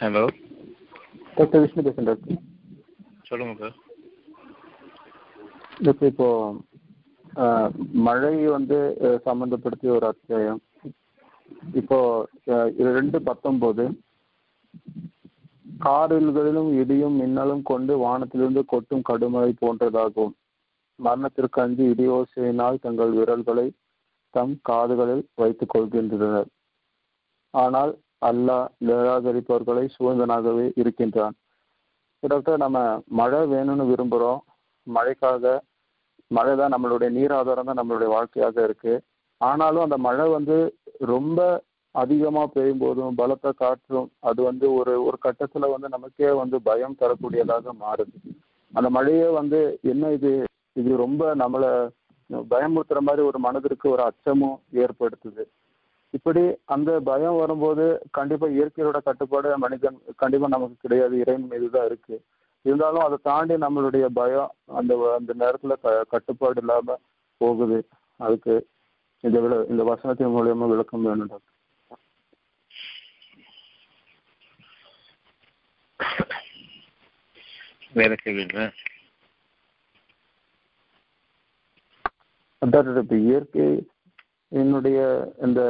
Hello doctor Vishnu பேசுகிறேன் doctor. சொல்லுங்கள் sir. Doctor இப்போது மழை சம்மந்தப்படுத்தி ஒரு அத்தியாயம், இப்போது 2:19 காரில்களிலும் இடியும் மின்னலும் கொண்டு வானத்திலிருந்து கொட்டும் கடுமழை போன்றதாகும். மரணத்திற்கு அஞ்சு இடியோசையினால் தங்கள் விரல்களை தம் காதுகளில் வைத்துக் கொள்கின்றனர். ஆனால் அல்லாஹ் நிராகரிப்பவர்களை சூழ்ந்தனாகவே இருக்கின்றான். டாக்டர், நம்ம மழை வேணும்னு விரும்புகிறோம். மழை தான் நம்மளுடைய நீராதாரம், தான் நம்மளுடைய வாழ்க்கையாக இருக்குது. ஆனாலும் அந்த மழை ரொம்ப அதிகமாக பெய்யும் போதும் பலத்த காற்றும் அது ஒரு கட்டத்தில் நமக்கே பயம் தரக்கூடியதாக மாறுது. அந்த மழையே என்ன இது ரொம்ப நம்மளை பயமுறுத்துற மாதிரி ஒரு மனதிற்கு ஒரு அச்சமும் ஏற்படுத்துது. இப்படி அந்த பயம் வரும்போது கண்டிப்பாக இயற்கையோட கட்டுப்பாடு மனிதன் கண்டிப்பாக நமக்கு கிடையாது, இறைவன் மீது தான் இருக்குது. இருந்தாலும் அதை தாண்டி நம்மளுடைய பயம் அந்த நேரத்தில் கட்டுப்பாடு இல்லாமல் போகுது. அதுக்கு இந்த வசனத்தின் மூலியமாக விளக்கம் வேணும் டாக்டர். வேற கேள்வி டாக்டர், இயற்கை என்னுடைய இந்த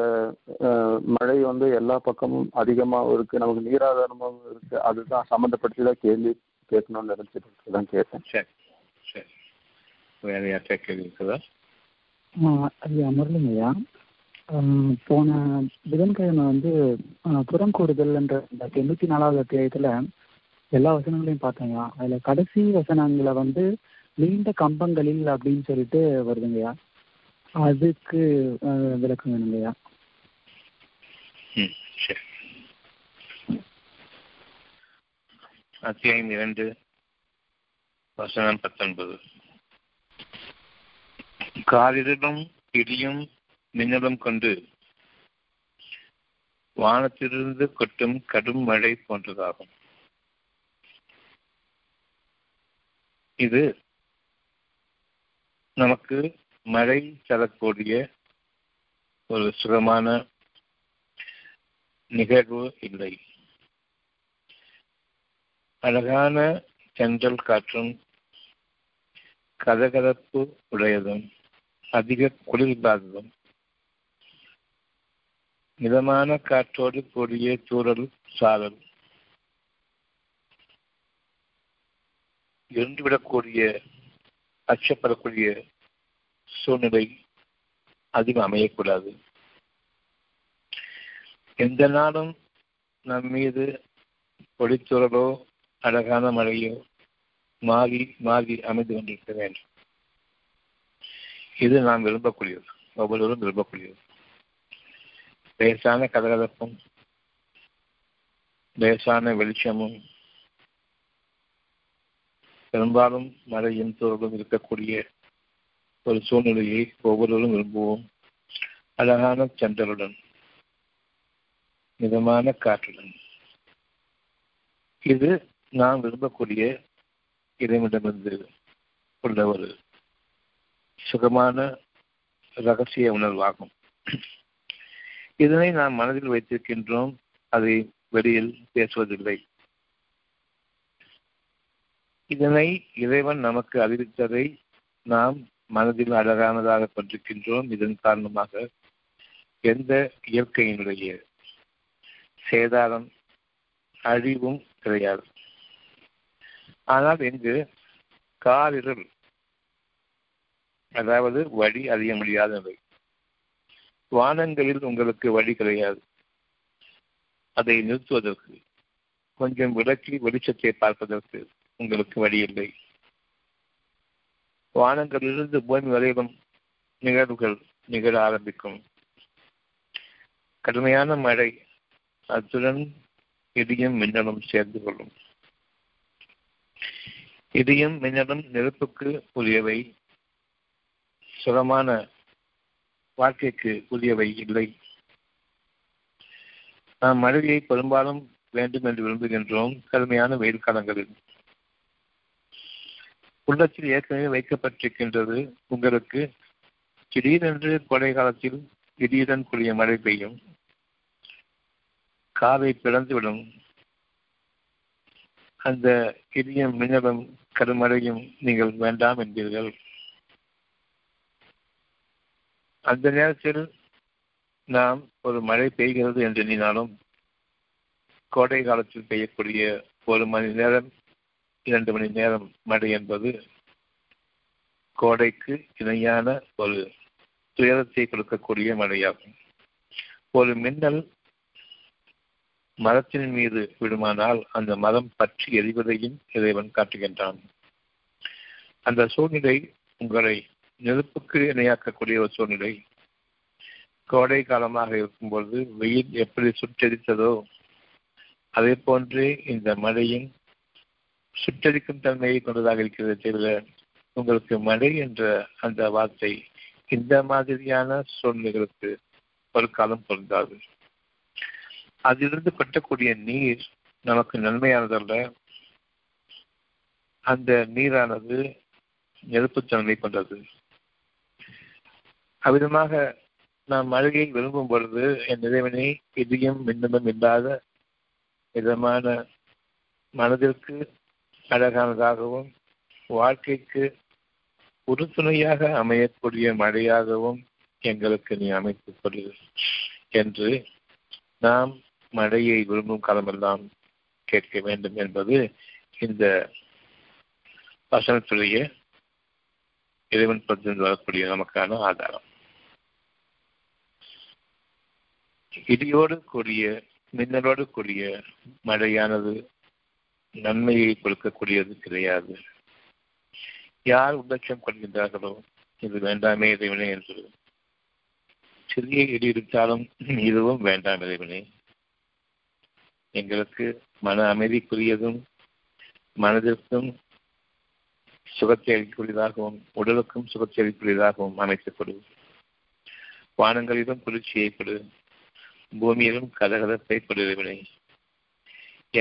மழை எல்லா பக்கமும் அதிகமாகவும் இருக்குது, நமக்கு நீராதாரமும் இருக்குது. அதுதான் சம்மந்தப்படுத்தி தான் கேள்வி கேட்கணும்னு நினச்சிட்டு தான் கேட்டேன். சரி சரி, வேற யார்கிட்ட கேள்வி இருக்குதா? ஐயா முரளிங்க ஐயா, போன புதன்கிழமை புறங்கூறுதல் என்ற 94வது அத்தியாயத்தில் எல்லா வசனங்களையும் பார்த்தேங்கய்யா. அதில் கடைசி வசனங்களை நீண்ட கம்பங்களில் அப்படின்னு சொல்லிட்டு வருதுங்கய்யா. அதுக்கு விளக்கம் வேணுங்கய்யா. அத்தியாயம் 2:19 காரிலும் இடியும் மின்னலும் கொண்டு வானத்திலிருந்து கொட்டும் கடும் மழை போன்றதாகும். இது நமக்கு மழை தரக்கூடிய ஒரு சுகமான நிகழ்வு இல்லை. அழகான தென்றல் காற்றும் கதகதப்பு உடையதும் அதிக குளிர்பாததும் மிதமான காற்றோடு கூடிய தூறல் சாரல் இருந்துவிடக்கூடிய அச்சப்படக்கூடிய சூழ்நிலை அதிகம் அமையக்கூடாது. எந்த நாளும் நம் மீது பொடித்தூறலோ அழகான மழையோ மாறி மாறி அமைந்து கொண்டிருக்க வேண்டும். இது நாம் விரும்பக்கூடியது, ஒவ்வொருவரும் விரும்பக்கூடியது. லேசான கதகதப்பும் லேசான வெளிச்சமும் பெரும்பாலும் மழையும் தூறலும் இருக்கக்கூடிய ஒரு சூழ்நிலையை ஒவ்வொருவரும் விரும்புவோம். அழகான சென்றலுடன் மிதமான காற்றுடன் இது நாம் விரும்பக்கூடிய இறைவனிடமிருந்து உள்ள ஒரு சுகமான இரகசிய உணர்வாகும். இதனை நாம் மனதில் வைத்திருக்கின்றோம், அதை வெளியில் பேசுவதில்லை. இதனை இறைவன் நமக்கு அறிவித்ததை நாம் மனதில் அழகானதாக கொண்டிருக்கின்றோம். இதன் காரணமாக எந்த இயற்கையினுடைய சேதாரம் அழிவும் கிடையாது. ஆனால் இங்கு காரிருள், அதாவது வழி அறிய முடியாத நிலை. வானங்களில் உங்களுக்கு வழி கிடையாது. அதை நிறுத்துவதற்கு, கொஞ்சம் விளக்கி வெளிச்சத்தை பார்ப்பதற்கு உங்களுக்கு வழி இல்லை. வானங்களிலிருந்து பூமி வரையிலும் நிகழ்வுகள் நிகழ ஆரம்பிக்கும். கடுமையான மழை, அத்துடன் இடியும் மின்னலும் சேர்ந்து கொள்ளும். இடியும் மின்னலும் நெருப்புக்கு உரியவை, சுகமான வாழ்க்கைக்கு உரியவை இல்லை. நாம் மழையை பெரும்பாலும் வேண்டும் என்று விரும்புகின்றோம். கடுமையான வெயில் காலங்களில் உள்ளத்தில் ஏற்கனவே வைக்கப்பட்டிருக்கின்றது. உங்களுக்கு திடீரென்று கோடை காலத்தில் திடீரென கூடிய மழை பெய்யும். காவை பிளந்துவிடும். அந்த கிரியும் மின்னலும் கருமறையும் நீங்கள் வேண்டாம் என்பீர்கள். அந்த நேரத்தில் நாம் ஒரு மழை பெய்கிறது என்று எண்ணினாலும் கோடை காலத்தில் பெய்யக்கூடிய 1 மணி நேரம் 2 மணி நேரம் மழை என்பது கோடைக்கு இணையான ஒரு துயரத்தை கொடுக்கக்கூடிய மழையாகும். ஒரு மின்னல் மரத்தின் மீது விடுமானால் அந்த மரம் பற்றி எரிவதையும் இறைவன் காட்டுகின்றான். அந்த சூழ்நிலை உங்களை நெருப்புக்கு இணையாக்கக்கூடிய ஒரு சூழ்நிலை. கோடை காலமாக இருக்கும்பொழுது வெயில் எப்படி சுற்றெரித்ததோ அதே போன்றே இந்த மழையும் சுற்றெரிக்கும் தன்மையை கொண்டதாக இருக்கிறது. தவிர உங்களுக்கு மழை என்ற அந்த வார்த்தை இந்த மாதிரியான சூழ்நிலைகளுக்கு ஒரு காலம் பொருந்தாது. அதிலிருந்து கொட்டக்கூடிய நீர் நமக்கு நன்மையானதல்ல. அந்த நீரானது நெருப்புத்தன்மை கொண்டது. அவ்விதமாக நாம் மழையை விரும்பும் பொழுது என் இறைவனை எதிரியும் மின்னலும் இல்லாத விதமான மனதிற்கு அழகானதாகவும் வாழ்க்கைக்கு உறுதுணையாக அமையக்கூடிய மழையாகவும் எங்களுக்கு நீ அமைத்துக் கொடு என்று நாம் மழையை விரும்பும் காலமெல்லாம் கேட்க வேண்டும் என்பது இந்த வசனத்துடைய இறைவன் பற்றிலிருந்து வரக்கூடிய நமக்கான ஆதாரம். இடியோடு கூடிய மின்னலோடு கூடிய மழையானது நன்மையை கொடுக்கக்கூடியது கிடையாது. யார் உபட்சம் கொள்கின்றார்களோ இது வேண்டாமே இறைவனே என்று, சிறிய இடி இருந்தாலும் இதுவும் வேண்டாம் இறைவனே, எங்களுக்கு மன அமைதிக்குரியதும் மனதிற்கும் சுகத்தை அளிக்கூடியதாகவும் உடலுக்கும் சுகத்தை அளிக்கூடியதாகவும் அமைத்துக் கொடு. வானங்களிலும் குளிர்ச்சியை கொடு, பூமியிலும் கதகதப்பை கொடு இறைவனே.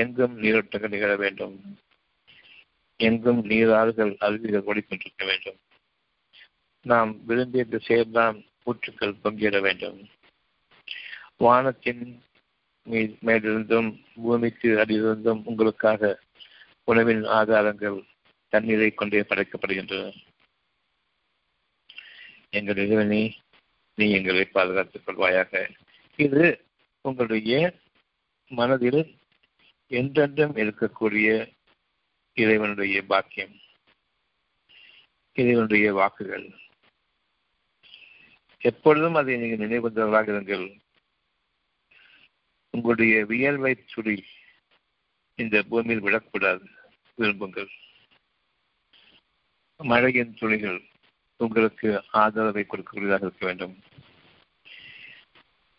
எங்கும் நீரோட்டங்கள் நிகழ வேண்டும், எங்கும் நீராறுகள் அருவிகள் ஓடிக்கொண்டிருக்க வேண்டும், நாம் விரும்பிய திசையெல்லாம் ஊற்றுக்கள் பொங்கிட வேண்டும். வானத்தின் மேலிருந்தும் பூமிக்கு அடியிலிருந்தும் உங்களுக்காக உணவின் ஆதாரங்கள் தண்ணீரை கொண்டே படைக்கப்படுகின்றன. எங்கள் இறைவனே, நீ எங்களை பாதுகாத்துக் கொள்வாயாக. இது உங்களுடைய மனதில் என்றென்றும் இருக்கக்கூடிய இறைவனுடைய பாக்கியம், இறைவனுடைய வாக்குகள். எப்பொழுதும் அதை நீங்கள் நினைவுபெற்றவர்களாக இருங்கள். உங்களுடைய வியல்வை சுடி இந்த பூமியில் விழக்கூடாது, விரும்புங்கள். மழையின் துளிகள் உங்களுக்கு ஆதரவை கொடுக்கக்கூடியதாக இருக்க வேண்டும்.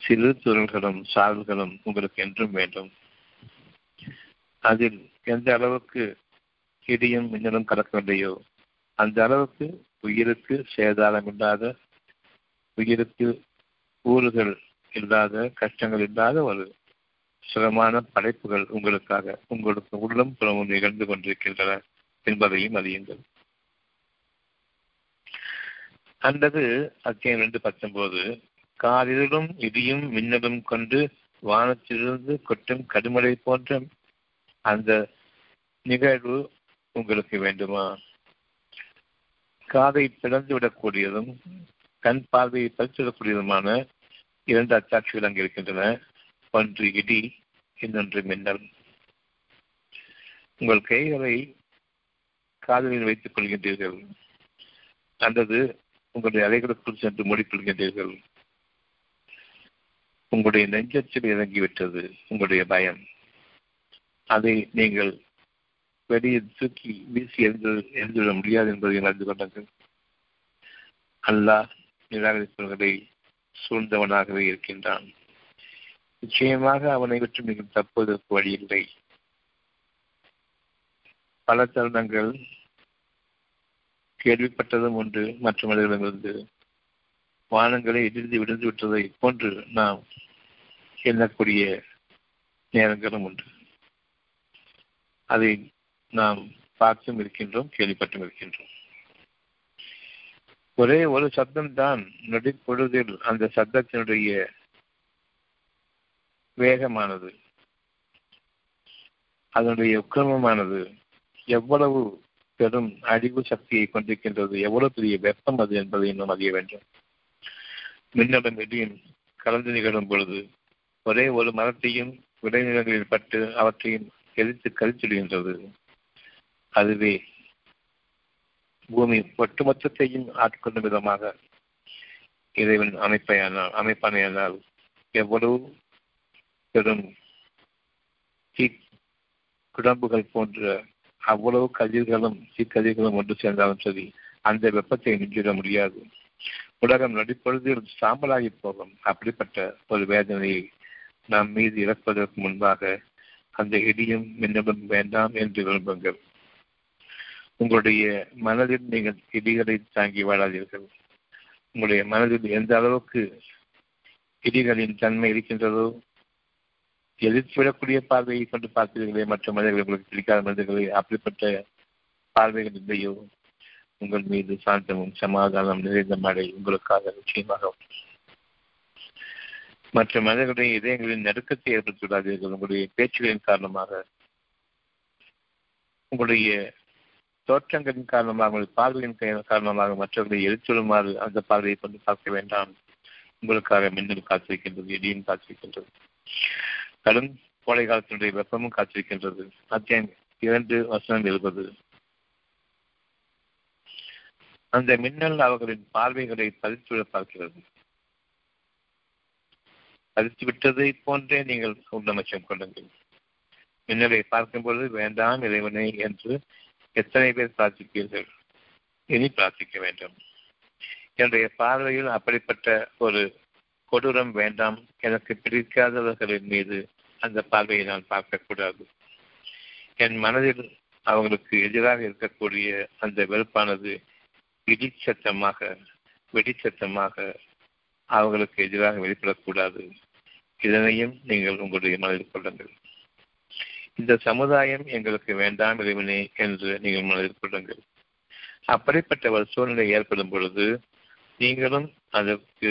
சிறு துறல்களும் சாரல்களும் உங்களுக்கு என்றும் வேண்டும். அதில் எந்த அளவுக்கு இடியும் மின்னலும் கலக்கவில்லையோ அந்த அளவுக்கு உயிருக்கு சேதாரம் இல்லாத, உயிருக்கு ஊறுகள் இல்லாத, கஷ்டங்கள் இல்லாத ஒரு சுகமான படைப்புகள் உங்களுக்காக உங்களுக்கு உள்ளம் புறமும் நிகழ்ந்து கொண்டிருக்கின்றன என்பதையும் அறியுங்கள். அல்லது அத்தியாயம் 2:19 காரிலும் இடியும் மின்னலும் கொண்டு வானத்திலிருந்து கொட்டும் கடுமழை போன்ற அந்த நிகழ்வு உங்களுக்கு வேண்டுமா? காதை பிளந்துவிடக்கூடியதும் கண் பார்வையை பறித்துவிடக்கூடியதுமான 2 அத்தாட்சிகள் அங்கு இருக்கின்றன. ஒன்று இடி, இன்னொன்று மின்னல். உங்கள் கைகளை காதலில் வைத்துக் கொள்கின்றீர்கள், அல்லது உங்களுடைய அறைகளுக்குள் சென்று மூடிக்கொள்கின்றீர்கள். உங்களுடைய நெஞ்சத்தில் இறங்கிவிட்டது உங்களுடைய பயம். அதை நீங்கள் வெளியே தூக்கி வீசி எழுந்துவிட முடியாது என்பதை அறிந்து கொண்டார்கள். அல்லாஹ் நிராகரிப்பவர்களை சூழ்ந்தவனாகவே இருக்கின்றான். நிச்சயமாக அவனை விட்டு நீங்கள் தப்புவதற்கு வழியில்லை. பல தருணங்கள் கேள்விப்பட்டதும் உண்டு, மற்றும் இடங்களிலிருந்து வானங்களை இடிந்து விழுந்து விட்டதை போன்று நாம் எண்ணக்கூடிய நேரங்களும் உண்டு. அதை நாம் பார்த்தும் இருக்கின்றோம், கேள்விப்பட்டும் இருக்கின்றோம். ஒரே ஒரு சப்தம்தான் நொடிப்பொழுதில் அந்த சப்தத்தினுடைய வேகமானது அதனுடைய உக்கிரமமானது எவ்வளவு பெரும் அழிவு சக்தியை கொண்டிருக்கின்றது, எவ்வளவு பெரிய வெப்பம் அது என்பதை இன்னும் அறிய வேண்டும். மின்னலும் இடியும் கலந்து நிகழும் பொழுது ஒரே ஒரு மரத்தையும் விளைநிலங்களில் பட்டு அவற்றையும் எரித்து கழித்துடுகின்றது. அதுவே பூமி ஒட்டுமொத்தத்தையும் ஆட்கொள்ளும் விதமாக இறைவன் அமைப்பானையானால் எவ்வளவு பெரும் குடம்புகள் போன்ற அவ்வளவு கதிர்களும் தீக்கதிர்களும் ஒன்று சேர்ந்தாலும் சரி அந்த வெப்பத்தை நின்றிட முடியாது. உலகம் நடிப்பொழுதில் சாம்பலாகி போகும். அப்படிப்பட்ட ஒரு வேதனையை நாம் மீது இறப்பதற்கு முன்பாக அந்த இடியும் மின்னலும் வேண்டாம் என்று விரும்புங்கள். உங்களுடைய மனதில் நீங்கள் இடிகளை தாங்கி வாழாதீர்கள். உங்களுடைய மனதில் எந்த அளவுக்கு இடிகளின் தன்மை இருக்கின்றதோ, எதிர்த்துவிடக்கூடிய பார்வையை கொண்டு பார்ப்பீர்களே மற்ற மனிதர்களை, உங்களுக்கு பிடிக்காத மனிதர்களை, அப்படிப்பட்ட பார்வைகள் இல்லையோ, உங்கள் மீது சாந்தமும் சமாதானம் நிறைந்த மழை உங்களுக்காக நிச்சயமாக. மற்ற மனிதர்களுடைய இதயங்களின் நடுக்கத்தை ஏற்படுத்திவிடாதீர்கள். உங்களுடைய பேச்சுகளின் காரணமாக, உங்களுடைய தோற்றங்களின் காரணமாக, உங்களுடைய பார்வையின் காரணமாக மற்றவர்களை எரித்துவிடுமாறு அந்த பார்வையை கொண்டு பார்க்க வேண்டாம். உங்களுக்காக மின்னல் காத்திருக்கின்றது, இடியும் காத்திருக்கின்றது, கடும் கோடை காலத்தினுடைய வெப்பமும் காத்திருக்கின்றது. அத்தியாயம் 2 வசனம் 70. அந்த மின்னல் அவர்களின் பார்வைகளை பறித்துவிட பார்க்கிறது. பறித்துவிட்டதை போன்றே நீங்கள் உள்ளமச்சம் கொள்ளுங்கள். மின்னலை பார்க்கும்போது வேண்டாம் இறைவனை என்று எத்தனை பேர் பிரார்த்திப்பீர்கள்? இனி பிரார்த்திக்க வேண்டும். என்னுடைய பார்வையில் அப்படிப்பட்ட ஒரு கொடூரம் வேண்டாம், எனக்கு பிடிக்காதவர்களின் மீது அந்த பார்வையை நான் பார்க்கக்கூடாது. என் மனதில் அவங்களுக்கு எதிராக இருக்கக்கூடிய அந்த வெறுப்பானது வெடிச்சத்தமாக அவங்களுக்கு எதிராக வெளிப்படக்கூடாது. இதனையும் நீங்கள் உங்களுடைய மனதில் கொள்ளுங்கள். இந்த சமுதாயம் எங்களுக்கு வேண்டாம் இறைவனே என்று நீங்கள் மனதில் கொள்ளுங்கள். அப்படிப்பட்ட ஒரு சூழ்நிலை ஏற்படும் பொழுது நீங்களும் அதற்கு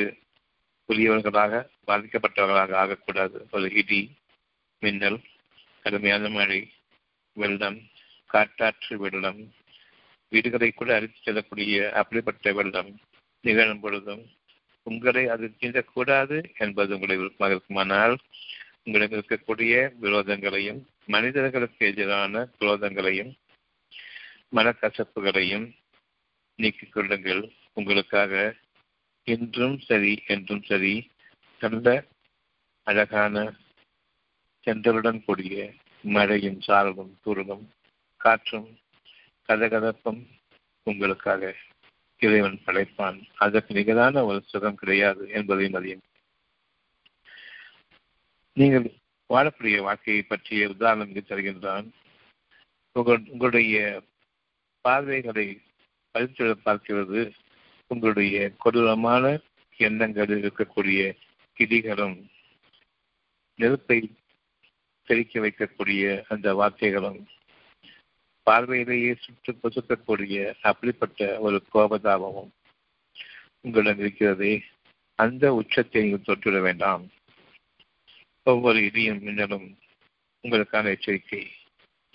புதியவர்களாக, பாதிக்கப்பட்டவர்களாக ஆகக்கூடாது. ஒரு இடி, மின்னல், கடுமையான மழை, வெள்ளம், காட்டாற்று வெள்ளம், வீடுகளை கூட அரித்து செல்லக்கூடிய அப்படிப்பட்ட வெள்ளம் நிகழும் பொழுதும் உங்களை அது தீண்டக்கூடாது என்பது உங்களுடைய விருப்பமாக இருக்குமானால், உங்களுக்கு இருக்கக்கூடிய விரோதங்களையும், மனிதர்களுக்கு எதிரான விரோதங்களையும், மனக்கசப்புகளையும் நீக்கிக் கொள்ளுங்கள். உங்களுக்காக என்றும் சரி நல்ல அழகான சென்றலுடன் கூடிய மழையும் சாரலும் தூரலும் காற்றும் கதகதப்பும் உங்களுக்காக இறைவன் படைப்பான். அதற்கு நிகரான ஒரு சுகம் கிடையாது என்பதையும் அறியும். நீங்கள் வாழக்கூடிய வாழ்க்கையை பற்றிய உதாரணம் இங்கு தருகின்றான். உங்களுடைய பார்வைகளை பறித்துவிட பார்க்கிறது உங்களுடைய கொடூரமான எண்ணங்களில் இருக்கக்கூடிய கிடிகளும், நெருப்பை தெரிக்க வைக்கக்கூடிய அந்த வார்த்தைகளும், பார்வையிலேயே சுற்று பொசுக்கக்கூடிய அப்படிப்பட்ட ஒரு கோபதாபமும் உங்களிடம் இருக்கிறதே, அந்த உச்சத்தை நீங்கள் தொற்றுவிட வேண்டாம். ஒவ்வொரு இடியும் மின்னலும் உங்களுக்கான எச்சரிக்கை.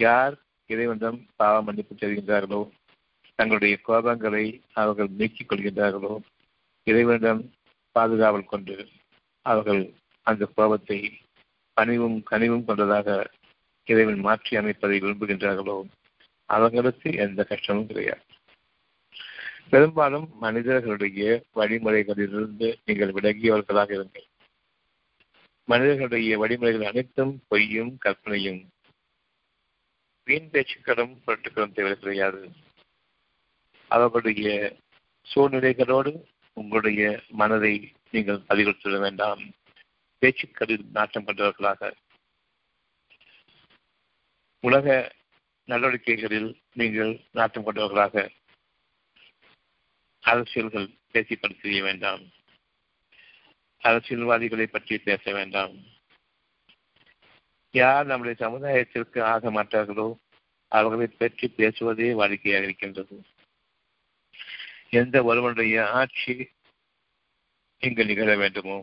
யார் இறைவனிடம் பாவ மன்னிப்பு தெரிகின்றார்களோ, தங்களுடைய கோபங்களை அவர்கள் நீக்கிக் கொள்கின்றார்களோ, இறைவனிடம் பாதுகாவல் கொண்டு அவர்கள் அந்த கோபத்தை பணிவும் கனிவும் கொண்டதாக இறைவன் மாற்றி அமைப்பதை விரும்புகின்றார்களோ, அவர்களுக்கு எந்த கஷ்டமும் கிடையாது. பெரும்பாலும் மனிதர்களுடைய வழிமுறைகளிலிருந்து நீங்கள் விலகியவர்களாக இருங்கள். மனிதர்களுடைய வழிமுறைகள் அனைத்தும் பொய்யும் கற்பனையும் வீண் பேச்சுக்களும் பொருட்களும் தேவை கிடையாது. அவர்களுடைய சூழ்நிலைகளோடு உங்களுடைய மனதை நீங்கள் பதிகொடுத்துவிட வேண்டாம். பேச்சுக்களில் நாட்டம் கொண்டவர்களாக, உலக நடவடிக்கைகளில் நீங்கள் நாட்டம் கொண்டவர்களாக அரசியல்கள் பேசி படுத்த வேண்டாம். அரசியல்வாதிகளை பற்றி பேச வேண்டாம். யார் நம்முடைய சமுதாயத்திற்கு ஆக மாட்டார்களோ அவர்களை பற்றி பேசுவதே வாடிக்கையாக இருக்கின்றது. எந்த ஒருவனுடைய ஆட்சி இங்கு நிகழ வேண்டுமோ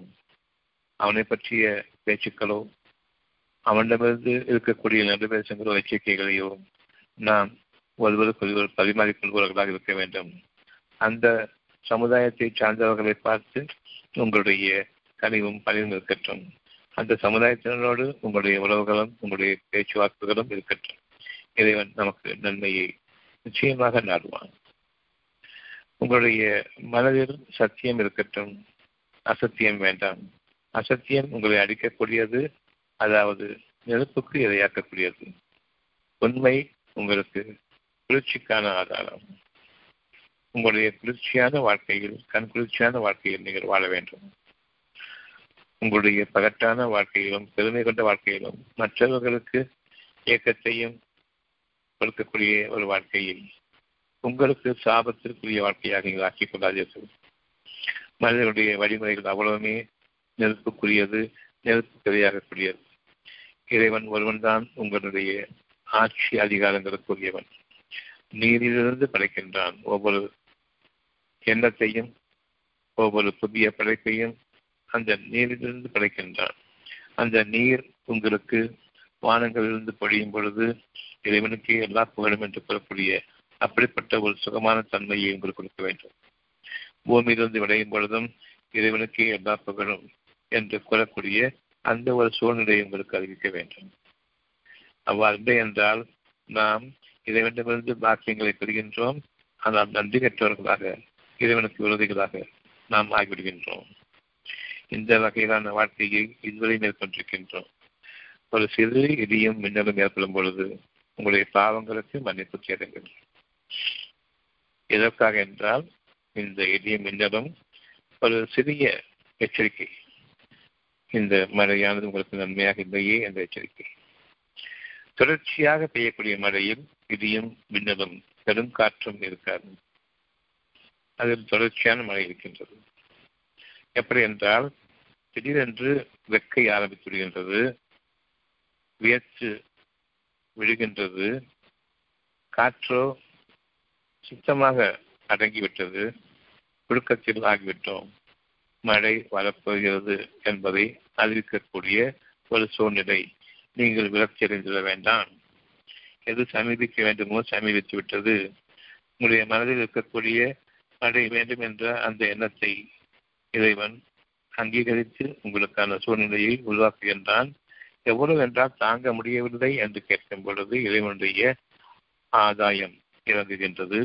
அவனை பற்றிய பேச்சுக்களோ, அவனிடமிருந்து இருக்கக்கூடிய நடைபெறுகிற எச்சரிக்கைகளையும் நாம் ஒருவருக்கொருவர் பரிமாறிக்கொள்பவர்களாக இருக்க வேண்டும். அந்த சமுதாயத்தை சார்ந்தவர்களை பார்த்து உங்களுடைய கனிவும் பணிவும் இருக்கட்டும். அந்த சமுதாயத்தினரோடு உங்களுடைய உறவுகளும் உங்களுடைய பேச்சுவார்த்தைகளும் இருக்கட்டும். இறைவன் நமக்கு நன்மையை நிச்சயமாக நாடுவான். உங்களுடைய மனதில் சத்தியம் இருக்கட்டும், அசத்தியம் வேண்டாம். அசத்தியம் உங்களை அடிக்கக்கூடியது, அதாவது நெருப்புக்கு இரையாக்கக்கூடியது. உண்மை உங்களுக்கு குளிர்ச்சிக்கான ஆதாரம். உங்களுடைய குளிர்ச்சியான வாழ்க்கையில், கண் குளிர்ச்சியான வாழ்க்கையில் நீங்கள் வாழ வேண்டும். உங்களுடைய பகட்டான வாழ்க்கையிலும் பெருமை கொண்ட வாழ்க்கையிலும் மற்றவர்களுக்கு ஏக்கத்தையும் கொடுக்கக்கூடிய ஒரு வாழ்க்கையில் உங்களுக்கு சாபத்திற்குரிய வாழ்க்கையாக நீங்கள் ஆக்கிக் கொள்ளாதீர்கள். மனிதனுடைய வழிமுறைகள் அவ்வளவுமே நெருப்புக்குரியது, நெருப்பு இரையாகக்கூடியது. இறைவன் ஒருவன்தான் உங்களுடைய ஆட்சி அதிகாரங்களுக்குரியவன். நீரிலிருந்து படைக்கின்றான். ஒவ்வொரு எண்ணத்தையும் ஒவ்வொரு புதிய படைப்பையும் அந்த நீரிலிருந்து படைக்கின்றான். அந்த நீர் உங்களுக்கு வானங்களிலிருந்து பொழியும் பொழுது இறைவனுக்கு எல்லா புகழும் என்று கூறக்கூடிய அப்படிப்பட்ட ஒரு சுகமான தன்மையை உங்களுக்கு கொடுக்க வேண்டும். பூமியிலிருந்து விளையும் பொழுதும் இறைவனுக்கு எல்லா புகழும் என்று கூறக்கூடிய அந்த ஒரு சூழ்நிலையை உங்களுக்கு அறிவிக்க வேண்டும். அவ்வாறு என்றால் நாம் இறைவனிடமிருந்து பாக்கியங்களை பெறுகின்றோம், ஆனால் நன்றி கற்றவர்களாக, இறைவனுக்கு விரோதிகளாக நாம் ஆகிவிடுகின்றோம். இந்த வகையிலான வாழ்க்கையை இதுவரை மேற்கொண்டிருக்கின்றோம். ஒரு சிறு இடியும் மின்னலும் ஏற்படும் பொழுது உங்களுடைய பாவங்களுக்கு மன்னிப்பு கேளுங்கள். எதற்காக என்றால், இந்த இடியும் மின்னலும் ஒரு சிறிய எச்சரிக்கை. இந்த மழையானது உங்களுக்கு நன்மையாக இல்லையே என்ற எச்சரிக்கை. தொடர்ச்சியாக பெய்யக்கூடிய மழையில் இடியும் மின்னலும் பெரும் காற்றும் இருக்காது. அதில் தொடர்ச்சியான மழை இருக்கின்றது. எப்படி என்றால், திடீரென்று வெக்கை ஆரம்பித்து விடுகின்றது, வியர்த்து விழுகின்றது, காற்றோ சுத்தமாக அடங்கிவிட்டது, புழுக்கத்தில் ஆகிவிட்டோம், மழை வரப்போகிறது என்பதை அறிவிக்கக்கூடிய ஒரு சூழ்நிலை. நீங்கள் விரக்தி அடைந்துவிட வேண்டாம். எது சமீபிக்க வேண்டுமோ சமீபித்து விட்டது. உங்களுடைய மனதில் இருக்கக்கூடிய மழை வேண்டும் என்ற அந்த எண்ணத்தை இறைவன் அங்கீகரித்து உங்களுக்கான சூழ்நிலையை உருவாக்குகின்றான். எவ்வளவு என்றால் தாங்க முடியவில்லை என்று கேட்கும் பொழுது இறைவனுடைய ஆதாயம் இறங்குகின்றது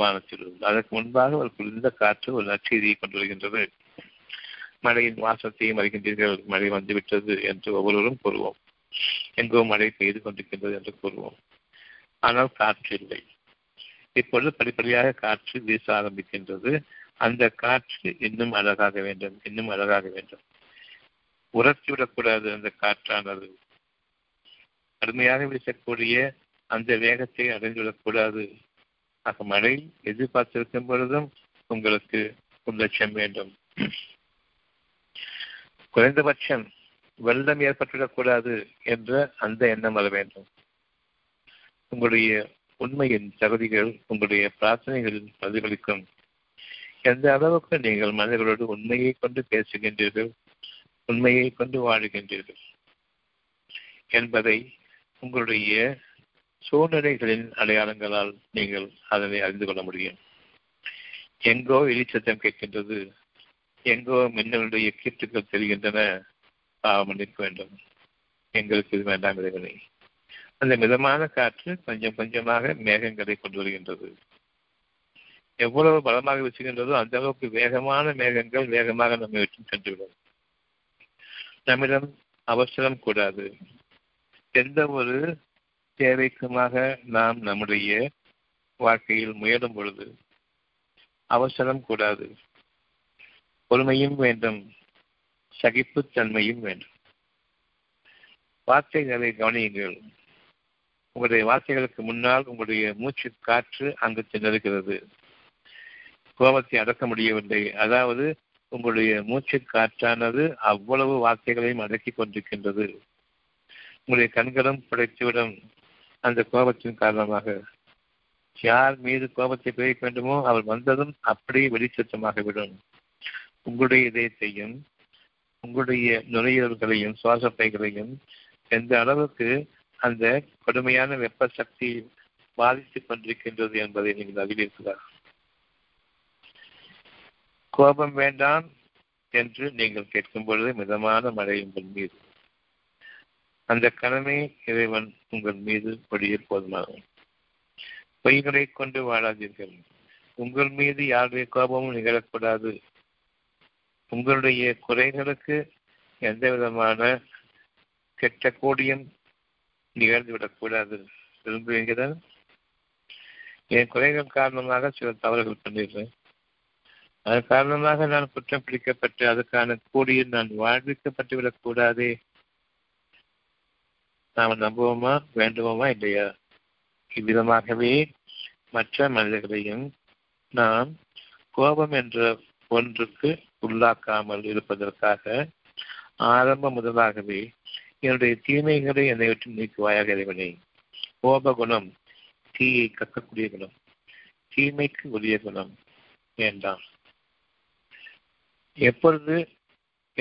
வானத்திலிருந்து. அதற்கு முன்பாக ஒரு குளிர்ந்த காற்று ஒரு நற்செய்தியை கொண்டு வருகின்றது. மழையின் வாசத்தையும் அறிகின்றீர்கள். மழை வந்துவிட்டது என்று ஒவ்வொருவரும் கூறுவோம். எங்கோ மழை பெய்து கொண்டிருக்கின்றது என்று கூறுவோம். ஆனால் காற்று இல்லை. இப்பொழுது படிப்படியாக காற்று வீச ஆரம்பிக்கின்றது. அந்த காற்று இன்னும் அழகாக வேண்டும், இன்னும் அழகாக வேண்டும். உரத்திவிடக்கூடாது அந்த காற்றானது. கடுமையாக வீசக்கூடிய அந்த வேகத்தை அடைந்துவிடக்கூடாது. ஆக மழை எதிர்பார்த்திருக்கும் பொழுதும் உங்களுக்கு உலட்சியம் வேண்டும். குறைந்தபட்சம் வெள்ளம் ஏற்பட்டுவிடக்கூடாது என்ற அந்த எண்ணம் வர வேண்டும். உங்களுடைய உண்மையின் தகுதிகள் உங்களுடைய பிரார்த்தனைகளில் பிரதிபலிக்கும். எந்த அளவுக்கு நீங்கள் மனிதர்களோடு உண்மையை கொண்டு பேசுகின்றீர்கள், உண்மையை கொண்டு வாழுகின்றீர்கள் என்பதை உங்களுடைய சூழ்நிலைகளின் அடையாளங்களால் நீங்கள் அதனை அறிந்து கொள்ள முடியும். எங்கோ இழிச்சத்தம் கேட்கின்றது, எங்கோ மின்னலுடைய கீற்றுகள் தெரிகின்றன, மன்னிக்க வேண்டும், எங்களுக்கு இது வேண்டாம் இறைவனை. அந்த மிதமான காற்று கொஞ்சம் கொஞ்சமாக மேகங்களை கொண்டு வருகின்றது. எவ்வளவு பலமாக வீசுகின்றதோ அந்த அளவுக்கு வேகமான மேகங்கள் வேகமாக நம்மை விட்டு சென்றுவிடும். நம்மிடம் அவசரம் கூடாது. எந்த ஒரு தேவைக்குமாக நாம் நம்முடைய வாழ்க்கையில் முயலும் பொழுது அவசரம் கூடாது. பொறுமையும் வேண்டும், சகிப்புத்தன்மையும் வேண்டும். வார்த்தைகளை கவனியுங்கள். உங்களுடைய வார்த்தைகளுக்கு முன்னால் உங்களுடைய மூச்சு காற்று அங்கு திணறுகிறது. கோபத்தை அடக்க முடியவில்லை. அதாவது உங்களுடைய மூச்சு காற்றானது அவ்வளவு வார்த்தைகளையும் அடக்கி கொண்டிருக்கின்றது. உங்களுடைய கண்களும் படைத்துவிடும் அந்த கோபத்தின் காரணமாக. யார் மீது கோபத்தை பிரிக்க வேண்டுமோ அவர் வந்ததும் அப்படியே வெளிச்சத்தமாகிவிடும். உங்களுடைய இதயத்தையும் உங்களுடைய நுரையீரல்களையும் சுவாசப்பைகளையும் எந்த அளவுக்கு அந்த கடுமையான வெப்ப சக்தி பாதித்துக் கொண்டிருக்கின்றது என்பதை நீங்கள் அறிவீர்கள். கோபம் வேண்டாம் என்று நீங்கள் கேட்கும் பொழுது மிதமான மழை உங்கள் மீது, அந்த கடமை இறைவன் உங்கள் மீது பொழிய போதுமாகும். பொய்களை கொண்டு வாழாதீர்கள். உங்கள் மீது யாருடைய கோபமும் நிகழக்கூடாது. உங்களுடைய குறைகளுக்கு எந்த விதமான கெட்ட கோடியும் நிகழ்ந்துவிடக்கூடாது. விரும்புவீங்க, என் குறைகள் காரணமாக சில தவறுகள் பண்ணிடுறேன், அதன் காரணமாக நான் குற்றம் பிடிக்கப்பட்டு அதுக்கான கூடியில் நான் வாழ்விக்கப்பட்டு விடக்கூடாதே. நாம் நம்புவோமா வேண்டுவோமா இல்லையா? இவ்விதமாகவே மற்ற மனிதர்களையும் நாம் கோபம் என்ற ஒன்றுக்கு உள்ளாக்காமல் இருப்பதற்காக ஆரம்ப முதலாகவே என்னுடைய தீமைகளை என்னை விட்டு நீக்குவாயாக இறைவனே. கோப குணம் தீயை கக்கக்கூடிய குணம், தீமைக்கு உரிய குணம் வேண்டாம். எப்பொழுது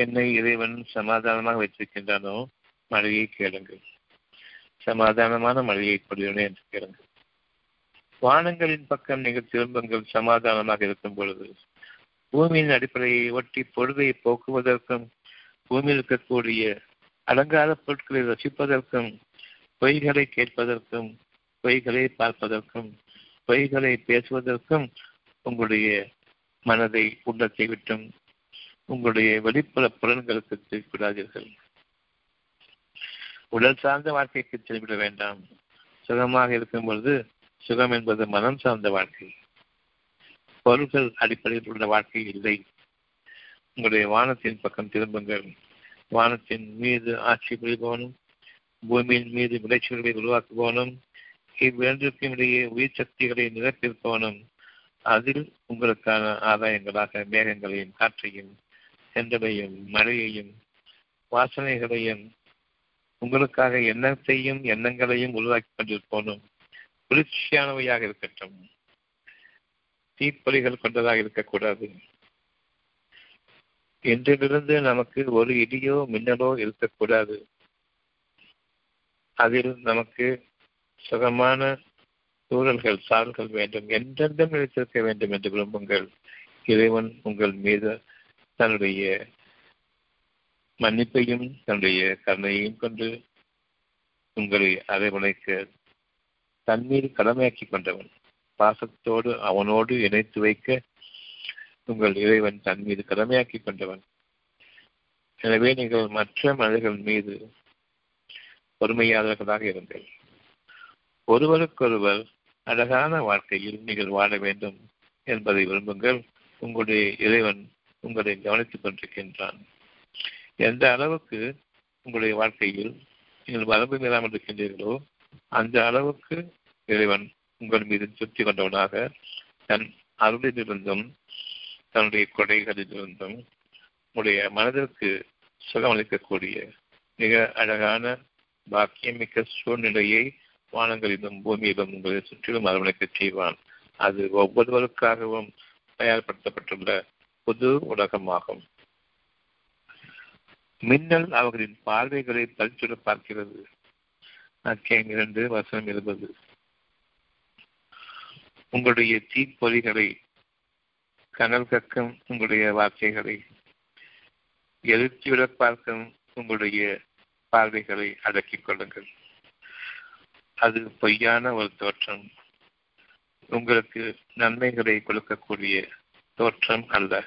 என்னை இறைவன் சமாதானமாக வைத்திருக்கின்றானோ மழையை கேளுங்கள், சமாதானமான மழையை பொழியனே என்று கேளுங்கள். வானங்களின் பக்கம் நீங்கள் திரும்பங்கள் சமாதானமாக இருக்கும் பொழுது, பூமியின் அடிப்படையை ஒட்டி பொழுதை போக்குவதற்கும் பூமியில் இருக்கக்கூடிய அலங்கார பொருட்களை ரசிப்பதற்கும் பொய்களை கேட்பதற்கும் பொய்களை பார்ப்பதற்கும் பொய்களை பேசுவதற்கும் உங்களுடைய மனதை உள்ளத்தை விட்டும் உங்களுடைய வெளிப்புற புலன்களுக்கு திருப்பிடாதீர்கள். உடல் சார்ந்த வாழ்க்கைக்கு திரும்பிட வேண்டாம். சுகமாக இருக்கும் பொழுது சுகம் என்பது மனம் சார்ந்த வாழ்க்கை, பொருள்கள் அடிப்படையில் உள்ள வாழ்க்கை இல்லை. உங்களுடைய வானத்தின் பக்கம் திரும்புங்கள். வானத்தின் மீது ஆட்சி புரிபவனும் பூமியின் மீது விளைச்சல்களை உருவாக்குபவனும் இவ்விரண்டிற்கும் இடையே உயிர் சக்திகளை நிரப்பியிருப்பவனும் அதில் உங்களுக்கான ஆதாயங்களாக மேகங்களையும் காற்றையும் சென்றடையும் மழையையும் வாசனைகளையும் உங்களுக்காக எண்ணத்தையும் எண்ணங்களையும் உருவாக்கி கொண்டிருப்போனும் குளிர்ச்சியானவையாக இருக்கட்டும். தீப்பொறிகள் கொண்டதாக இருக்கக்கூடாது. இன்றிலிருந்து நமக்கு ஒரு இடியோ மின்னலோ இருக்கக்கூடாது. அதில் நமக்கு சுகமான சூழல்கள் சாரல்கள் வேண்டும், என்றென்றும் நிலைத்திருக்க வேண்டும் என்று விரும்புங்கள். இறைவன் உங்கள் மீது தன்னுடைய மன்னிப்பையும் தன்னுடைய கருணையையும் கொண்டு உங்களை அரவணைக்க தண்ணீர் கடமையாக்கி கொண்டவன். பாசத்தோடு அவனோடு இணைத்து வைக்க உங்கள் இறைவன் தன் மீது கடமையாக்கி கொண்டவன். எனவே நீங்கள் மற்ற மனிதர்கள் மீது பொறுமையாளர்களாக இருங்கள். ஒருவருக்கொருவர் அழகான வாழ்க்கையில் நீங்கள் வாழ வேண்டும் என்பதை விரும்புங்கள். உங்களுடைய இறைவன் உங்களை கவனித்துக் கொண்டிருக்கின்றான். எந்த அளவுக்கு உங்களுடைய வாழ்க்கையில் நீங்கள் வரம்பு மீறாமல் இருக்கின்றீர்களோ அந்த அளவுக்கு இறைவன் உங்கள் மீது திருப்தி கொண்டவனாக தன் அருளிலிருந்தும் தன்னுடைய கொடைகளிலிருந்தும் உங்களுடைய மனதிற்கு சுகமளிக்கக்கூடிய மிக அழகான பாக்கியமிக்க சூழ்நிலையை வானங்களிலும் பூமியிலும் உங்களை சுற்றிலும் அரவணைக்க செய்வான். அது ஒவ்வொருவருக்காகவும் தயார்படுத்தப்பட்டுள்ள புது உலகமாகும். மின்னல் அவர்களின் பார்வைகளை பறிச்சுட பார்க்கிறது. அத்தியாயம் 2 வசனம் 20. உங்களுடைய தீப்பொறிகளை கனல் கக்கும் உங்களுடைய வார்த்தைகளை எழுச்சிவிட பார்க்கும் உங்களுடைய பார்வைகளை அடக்கிக் கொள்ளுங்கள். அது பொய்யான ஒரு தோற்றம், உங்களுக்கு நன்மைகளை கொடுக்கக்கூடிய தோற்றம் அல்ல.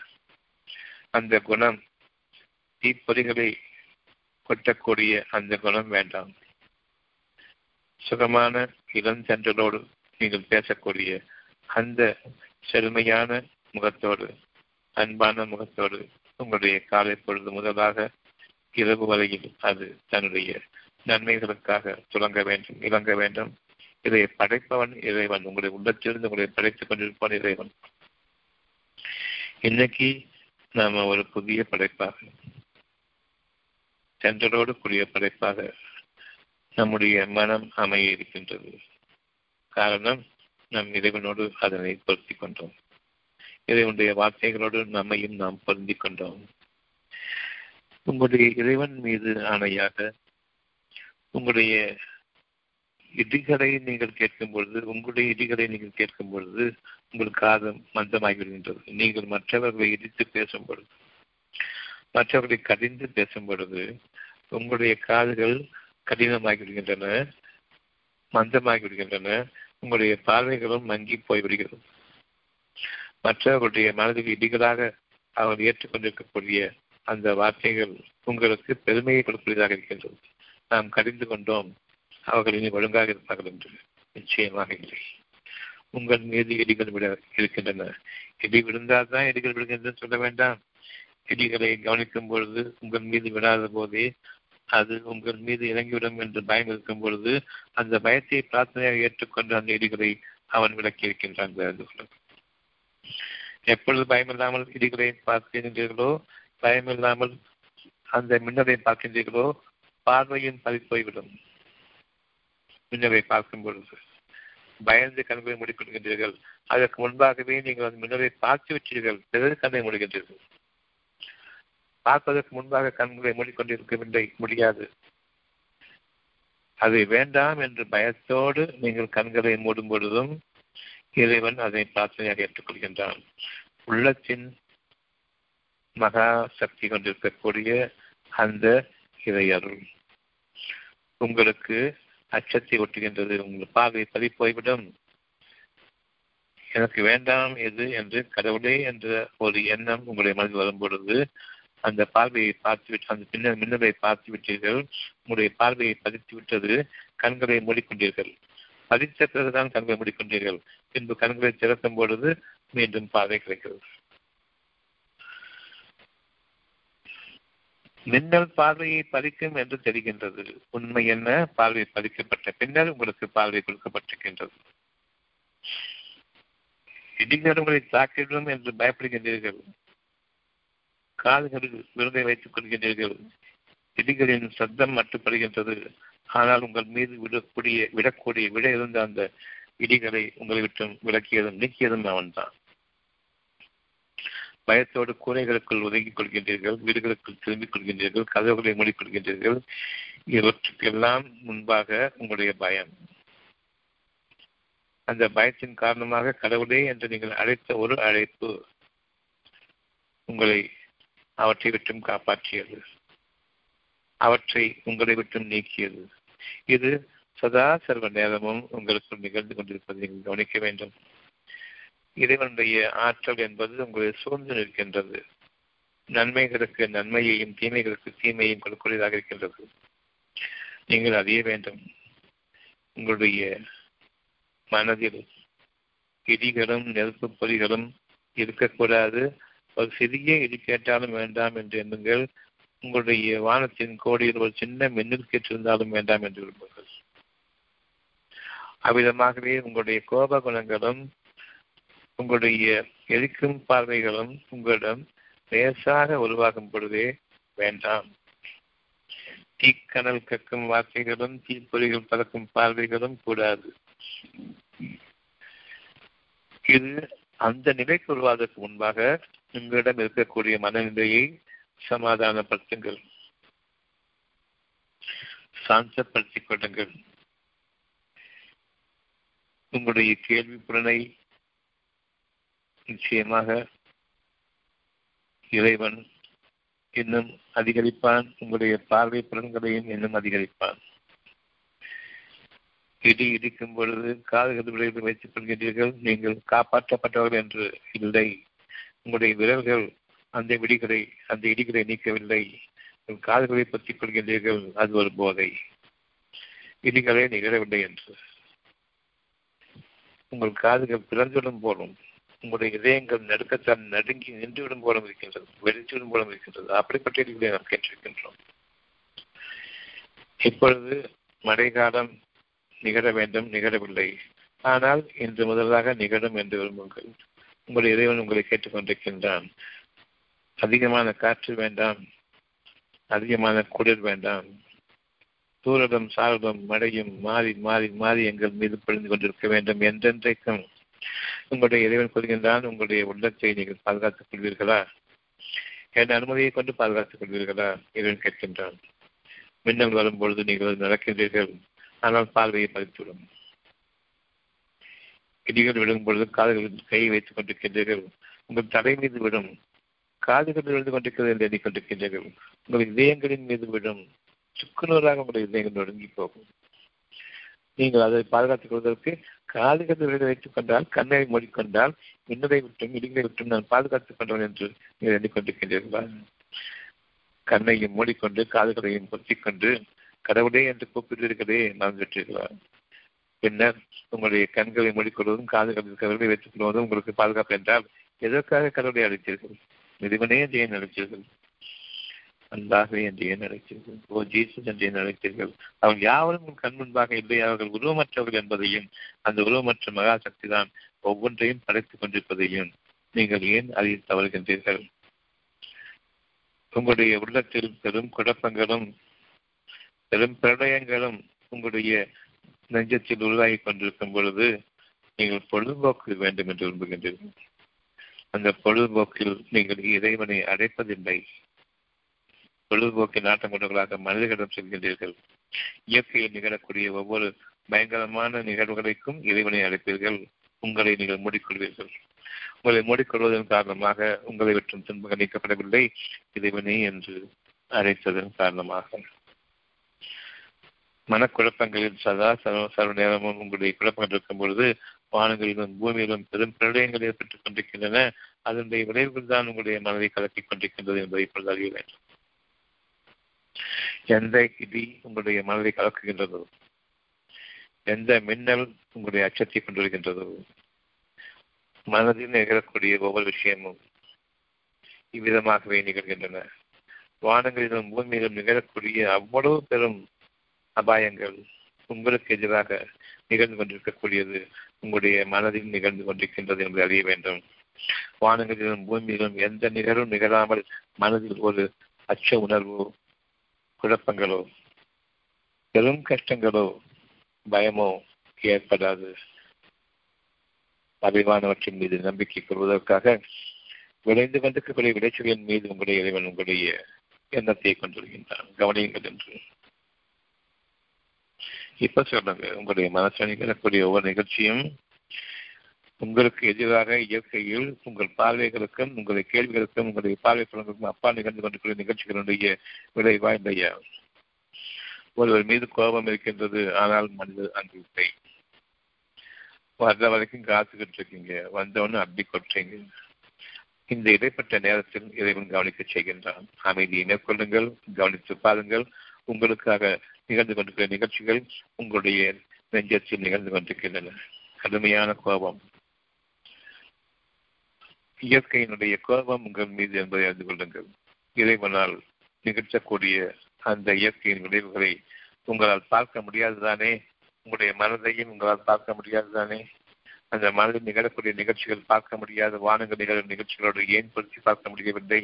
அந்த குணம் தீப்பொறிகளை கொட்டக்கூடிய அந்த குணம் வேண்டாம். சுகமான இளஞ்சென்றலோடு நீங்கள் பேசக்கூடிய அந்த செழுமையான முகத்தோடு அன்பான முகத்தோடு உங்களுடைய காலை பொழுது முதலாக இரவு வரையில் அது தன்னுடைய நன்மைகளுக்காக துலங்க வேண்டும், இறங்க வேண்டும். இதை படைப்பவன் இறைவன், உங்களுடைய உள்ளத்திலிருந்து உங்களை படைத்துக் கொண்டிருப்பவன் இறைவன். இன்னைக்கு நாம ஒரு புதிய படைப்பாக, சென்றலோடு கூடிய படைப்பாக நம்முடைய மனம் அமைய இருக்கின்றது. காரணம், நம் இறைவனோடு அதனை பொருத்தி கொண்டோம். இறைவனுடைய வார்த்தைகளோடு நம்மையும் நாம் பொருந்தி கொண்டோம். உங்களுடைய இறைவன் மீது ஆணையாக உங்களுடைய இடிகளை நீங்கள் கேட்கும் பொழுது உங்கள் காதம் மந்தமாகிவிடுகின்றது. நீங்கள் மற்றவர்களை இடித்து பேசும் பொழுது, மற்றவர்களை கடிந்து பேசும் பொழுது உங்களுடைய காதுகள் கடினமாகிவிடுகின்றன, மந்தமாகிவிடுகின்றன. உங்களுடைய பார்வைகளும் மங்கி போய்விடுகிறது. மற்றவர்களுடைய மனதில் இடிகளாக அவர்கள் ஏற்றுக்கொண்டிருக்கக்கூடிய அந்த வார்த்தைகள் உங்களுக்கு பெருமையை கொடுக்கூடியதாக இருக்கின்றது. நாம் கடிந்து கொண்டோம், அவர்கள் இனி ஒழுங்காக இருப்பார்கள் என்று நிச்சயமாக இல்லை. உங்கள் மீது இடிகள் விட இருக்கின்றன. இடி விழுந்தால்தான் இடிகள் விடுகின்றன சொல்ல வேண்டாம். இடிகளை கவனிக்கும் பொழுது உங்கள் மீது விடாத போதே அது உங்கள் மீது இறங்கிவிடும் என்று பயம் இருக்கும் பொழுது அந்த பயத்தை பிரார்த்தனையாக ஏற்றுக்கொண்டு அந்த இடிகளை அவன் விளக்கி இருக்கின்றான். எப்பொழுது பயமில்லாமல் இடிகளை பார்க்கின்றீர்களோ, பயமில்லாமல் அந்த மின்னலை பார்க்கின்றீர்களோ, பார்வையின் பறிப்போய்விடும். மின்னலை பார்க்கும் பொழுது பயந்து கண்களை முடிக்கின்றீர்கள். அதற்கு முன்பாகவே நீங்கள் அந்த மின்னலை பார்த்து விட்டீர்கள். பிறகு கண்ணை முடிக்கின்றீர்கள். பார்ப்பதற்கு முன்பாக கண்களை மூடிக்கொண்டிருக்கவில்லை, முடியாது. அதை வேண்டாம் என்று பயத்தோடு நீங்கள் கண்களை மூடும் பொழுதும் இறைவன் அதை பிரார்த்தனையாக ஏற்றுக்கொள்கின்றான். உள்ளத்தின் மகா சக்தி கொண்டிருக்கக்கூடிய அந்த இறையருள் உங்களுக்கு அச்சத்தை ஒட்டுகின்றது. உங்கள் பார்வை பதி போய்விடும். எனக்கு வேண்டாம் எது என்று கடவுளே என்ற ஒரு எண்ணம் உங்களுடைய மனதில் வரும் பொழுது அந்த பார்வையை பார்த்துவிட்டு, அந்த பின்னர் மின்னலை பார்த்து விட்டீர்கள். உங்களுடைய பார்வையை பதித்து விட்டது. கண்களை மூடிக்கொண்டீர்கள். பதித்த பிறகுதான் கண்களை மூடிக்கொண்டீர்கள். பின்பு கண்களை திறக்கும் பொழுது மீண்டும் பார்வை கிடைக்கிறது. மின்னல் பார்வையை பறிக்கும் என்று தெரிகின்றது. உண்மை என்ன? பார்வை பறிக்கப்பட்ட பின்னர் உங்களுக்கு பார்வை கொடுக்கப்பட்டிருக்கின்றது. இடிகள் உங்களை தாக்கிடும் என்று பயப்படுகின்றீர்கள். காதுகளில் விருதை வைத்துக் கொள்கின்றீர்கள். இடிகளின் சத்தம் மட்டுப்படுகின்றது. ஆனால் உங்கள் மீது விடக்கூடிய விட இருந்த அந்த இடிகளை உங்களை விட்டு விளக்கியதும் நீக்கியதும் அவன் தான். பயத்தோடு கூரைகளுக்குள் ஒதுங்கிக் கொள்கின்றீர்கள். வீடுகளுக்குள் திரும்பிக் கொள்கின்றீர்கள். கதவுகளை மூடிக்கொள்கின்றீர்கள். இவற்றுக்கெல்லாம் முன்பாக உங்களுடைய பயம். அந்த பயத்தின் காரணமாக கடவுளே என்று நீங்கள் அழைத்த ஒரு அழைப்பு உங்களை அவற்றை விட்டும் காப்பாற்றியது, அவற்றை உங்களை விட்டும் நீக்கியது. இது சதா சர்வ நேரமும் உங்களுக்கு நிகழ்ந்து கொண்டிருப்பதை நீங்கள் கவனிக்க வேண்டும். இறைவனுடைய ஆற்றல் என்பது உங்களை சூழ்ந்து நிற்கின்றது. நன்மைகளுக்கு நன்மையையும் தீமைகளுக்கு தீமையையும் கொடுக்கூடியதாக இருக்கின்றது. நீங்கள் அறிய வேண்டும். உங்களுடைய மனதில் இடிகளும் நெருப்பு பொறிகளும் இருக்கக்கூடாது. ஒரு சிறிய இடி கேட்டாலும் வேண்டாம் என்று எண்ணுங்கள். உங்களுடைய வானத்தின் கோடியில் ஒரு சின்ன மின்னல் கேட்டிருந்தாலும் வேண்டாம் என்று விரும்புங்கள். அவ்விதமாகவே உங்களுடைய கோப குணங்களும் உங்களுடைய எரிக்கும் பார்வைகளும் உங்களிடம் லேசாக உருவாகும் பொழுதே வேண்டாம். தீக்கணல் கக்கும் வார்த்தைகளும் தீப்பொறிகள் பறக்கும் பார்வைகளும் கூடாது. இது அந்த நிலைக்கு உருவாவதற்கு முன்பாக உங்களிடம் இருக்கக்கூடிய மனநிலையை சமாதானப்படுத்துங்கள், சாந்தப்படுத்திக் கொள்ளுங்கள். உங்களுடைய கேள்வி புலனை நிச்சயமாக இறைவன் இன்னும் அதிகரிப்பான். உங்களுடைய பார்வை புலன்களையும் இன்னும் அதிகரிப்பான். இடி இடிக்கும் பொழுது காதுகள் விளைவு வைத்துக் கொள்கின்றீர்கள். நீங்கள் காப்பாற்றப்பட்டவர்கள் என்று இல்லை. உங்களுடைய விரல்கள் அந்த இடிகளை நீக்கவில்லை. உங்கள் காதுகளை பற்றிக் கொள்கின்றீர்கள். அது ஒரு போதை. இடிகளே நிகழவில்லை என்று உங்கள் காதுகள் பிறந்துவிடும் போலும், உங்களுடைய இதயங்கள் நடுக்கத்தால் நடுங்கி நின்றுவிடும் போலும் இருக்கின்றது, வெடித்துவிடும் போலும் இருக்கின்றது. அப்படிப்பட்ட இடிகளை நாம் கேட்டிருக்கின்றோம். இப்பொழுது மழைக்காலம் நிகழ வேண்டும், நிகழவில்லை. ஆனால் இன்று முதலாக நிகழும் என்று விரும்புங்கள். உங்களுடைய இறைவன் உங்களை கேட்டுக்கொண்டிருக்கின்றான். அதிகமான காற்று வேண்டாம், அதிகமான குளிர் வேண்டாம். தூரலும் சாரலும் மழையும் மாறி மாறி மாறி எங்கள் மீது பொழிந்து கொண்டிருக்க வேண்டும். என்றென்றைக்கும் உங்களுடைய இறைவன் கூறுகின்றான். உங்களுடைய உள்ளத்தை நீங்கள் பாதுகாத்துக் கொள்வீர்களா? என் அனுமதியை கொண்டு பாதுகாத்துக் கொள்வீர்களா? இறைவன் கேட்கின்றான். மின்னம் வரும் பொழுது நீங்கள் நடக்கின்றீர்கள், ஆனால் பார்வையை மறைத்துவிடும். இடிகள் விழும் பொழுது காதுகளில் கையை வைத்துக் கொண்டிருக்கின்றீர்கள், உங்கள் தலை மீது விடும். காதுகளில் விழுந்து கொண்டிருக்கிறது என்று எண்ணிக்கொண்டிருக்கின்றீர்கள், உங்கள் இதயங்களின் மீது விடும். சுக்குநூறாக உங்கள் இதயங்கள் ஒடுங்கி போகும். நீங்கள் அதை பாதுகாத்துக் கொள்வதற்கு காதுகளில் வைத்துக் கொண்டால், கண்ணை மூடிக்கொண்டால், மின்னதை விட்டும் இடுங்களை விட்டும் நான் பாதுகாத்துக் கொண்டவன் என்று நீங்கள் எண்ணிக்கொண்டிருக்கின்றீர்களா? கண்ணையும் மூடிக்கொண்டு காதுகளையும் பொத்திக்கொண்டு கடவுளே என்று கூப்பிட்டிருக்கிறதே நான் பெற்றீர்களா? பின்னர் உங்களுடைய கண்களை மூடிக்கொள்வதும் காதுகளை வைத்துக் கொள்வதும் உங்களுக்கு பாதுகாப்பு என்றால் எதற்காக கடவுளை அழைத்தீர்கள்? நிறுவனே என்று ஏன் அழைத்தீர்கள்? அன்பாகவே என்று ஏன் அழைத்தீர்கள்? ஓ ஜீசஸ் என்று ஏன் அழைத்தீர்கள்? அவர்கள் யாவரும் உங்கள் கண் முன்பாக இல்லை, அவர்கள் உருவமற்றவர்கள் என்பதையும் அந்த உருவமற்ற மகா சக்தி தான் ஒவ்வொன்றையும் படைத்துக் கொண்டிருப்பதையும் நீங்கள் ஏன் அறிய தவறுகின்றீர்கள்? உங்களுடைய உள்ளத்தில் பெரும் குழப்பங்களும் பெரும் பிரளயங்களும் உங்களுடைய நெஞ்சத்தில் உருவாகி கொண்டிருக்கும் பொழுது நீங்கள் பொழுதுபோக்கு வேண்டும் என்று விரும்புகின்றீர்கள். அந்த பொழுதுபோக்கில் நீங்கள் இறைவனை அடைப்பதில்லை. பொழுதுபோக்கின் ஆட்டம் கொண்டவர்களாக மனிதர்களிடம் செல்கின்றீர்கள். இயற்கையில் நிகழக்கூடிய ஒவ்வொரு பயங்கரமான நிகழ்வுகளுக்கும் இறைவனை அழைப்பீர்கள். உங்களை நீங்கள் மூடிக்கொள்வீர்கள். உங்களை மூடிக்கொள்வதன் காரணமாக உங்களை விட்டும் துன்பங்கள் நீக்கப்படவில்லை, இறைவனை என்று அழைத்ததன் காரணமாக. மனக்குழப்பங்களில் சதா சர்வ நேரமும் உங்களுடைய குழப்பங்கள் இருக்கும் பொழுது வானங்களிலும் பூமியிலும் பெரும் பிரளயங்கள் ஏற்பட்டுக் கொண்டிருக்கின்றன. அதனுடைய விளைவுகள் தான் உங்களுடைய மனதை கலக்கிக் கொண்டிருக்கின்றது என்பதை இப்பொழுது அறிய வேண்டும். எந்த இடி உங்களுடைய மனதை கலக்குகின்றதோ, எந்த மின்னல் உங்களுடைய அச்சத்தை கொண்டிருக்கின்றதோ, மனதில் நிகழக்கூடிய ஒவ்வொரு விஷயமும் இவ்விதமாகவே நிகழ்கின்றன. வானங்களிலும் பூமியிலும் நிகழக்கூடிய அவ்வளவு பெரும் அபாயங்கள் உங்களுக்கு எதிராக நிகழ்ந்து கொண்டிருக்கக்கூடியது உங்களுடைய மனதில் நிகழ்ந்து கொண்டிருக்கின்றது என்பதை அறிய வேண்டும். வானங்களிலும் பூமியிலும் எந்த நிகழ்வும் நிகழாமல் மனதில் ஒரு அச்ச உணர்வோ, குழப்பங்களோ, பெரும் கஷ்டங்களோ, பயமோ ஏற்படாது. அறிவானவற்றின் மீது நம்பிக்கை கொள்வதற்காக விளைந்து கொண்டிருக்கக்கூடிய விளைச்சலின் மீது உங்களுடைய இறைவன் உங்களுடைய எண்ணத்தை கொண்டிருக்கின்றான். கவனியுங்கள் என்று இப்ப சொல்லுங்க. உங்களுடைய மனசை நிகழக்கூடிய ஒவ்வொரு நிகழ்ச்சியும் உங்களுக்கு எதிராக இயற்கையில் உங்கள் பார்வைகளுக்கும் உங்களுடைய கேள்விகளுக்கும் உங்களுடைய பார்வை புலங்களுக்கும் அப்பால் நிகழ்ந்து கொண்டிருக்கிற நிகழ்ச்சிகளுடைய விளைவா இல்லையா? ஒருவர் மீது கோபம் இருக்கின்றது, ஆனால் மனிதர் அங்கு இல்லை. வர்ற வரைக்கும் காத்துக்கிட்டு இருக்கீங்க, வந்தவொன்னு அப்படி கொட்டுறீங்க. இந்த இடைப்பட்ட நேரத்தில் இறைவன் கவனிக்க செய்கின்றான். அமைதியை மேற்கொள்ளுங்கள், கவனித்து பாருங்கள். உங்களுக்காக நிகழ்ந்து கொண்டிருக்கிற நிகழ்ச்சிகள் உங்களுடைய நெஞ்சத்தில் நிகழ்ந்து கொண்டிருக்கின்றன. கடுமையான கோபம், இயற்கையினுடைய கோபம் உங்கள் மீது என்பதை அறிந்து கொள்ளுங்கள். இறைவனால் நிகழ்த்தக்கூடிய அந்த இயற்கையின் விளைவுகளை உங்களால் பார்க்க முடியாதுதானே? உங்களுடைய மனதையும் உங்களால் பார்க்க முடியாதுதானே? அந்த மனதில் நிகழக்கூடிய நிகழ்ச்சிகள் பார்க்க முடியாத வானங்கள் நிகழும் நிகழ்ச்சிகளோடு ஏன் பொருத்தி பார்க்க முடியவில்லை?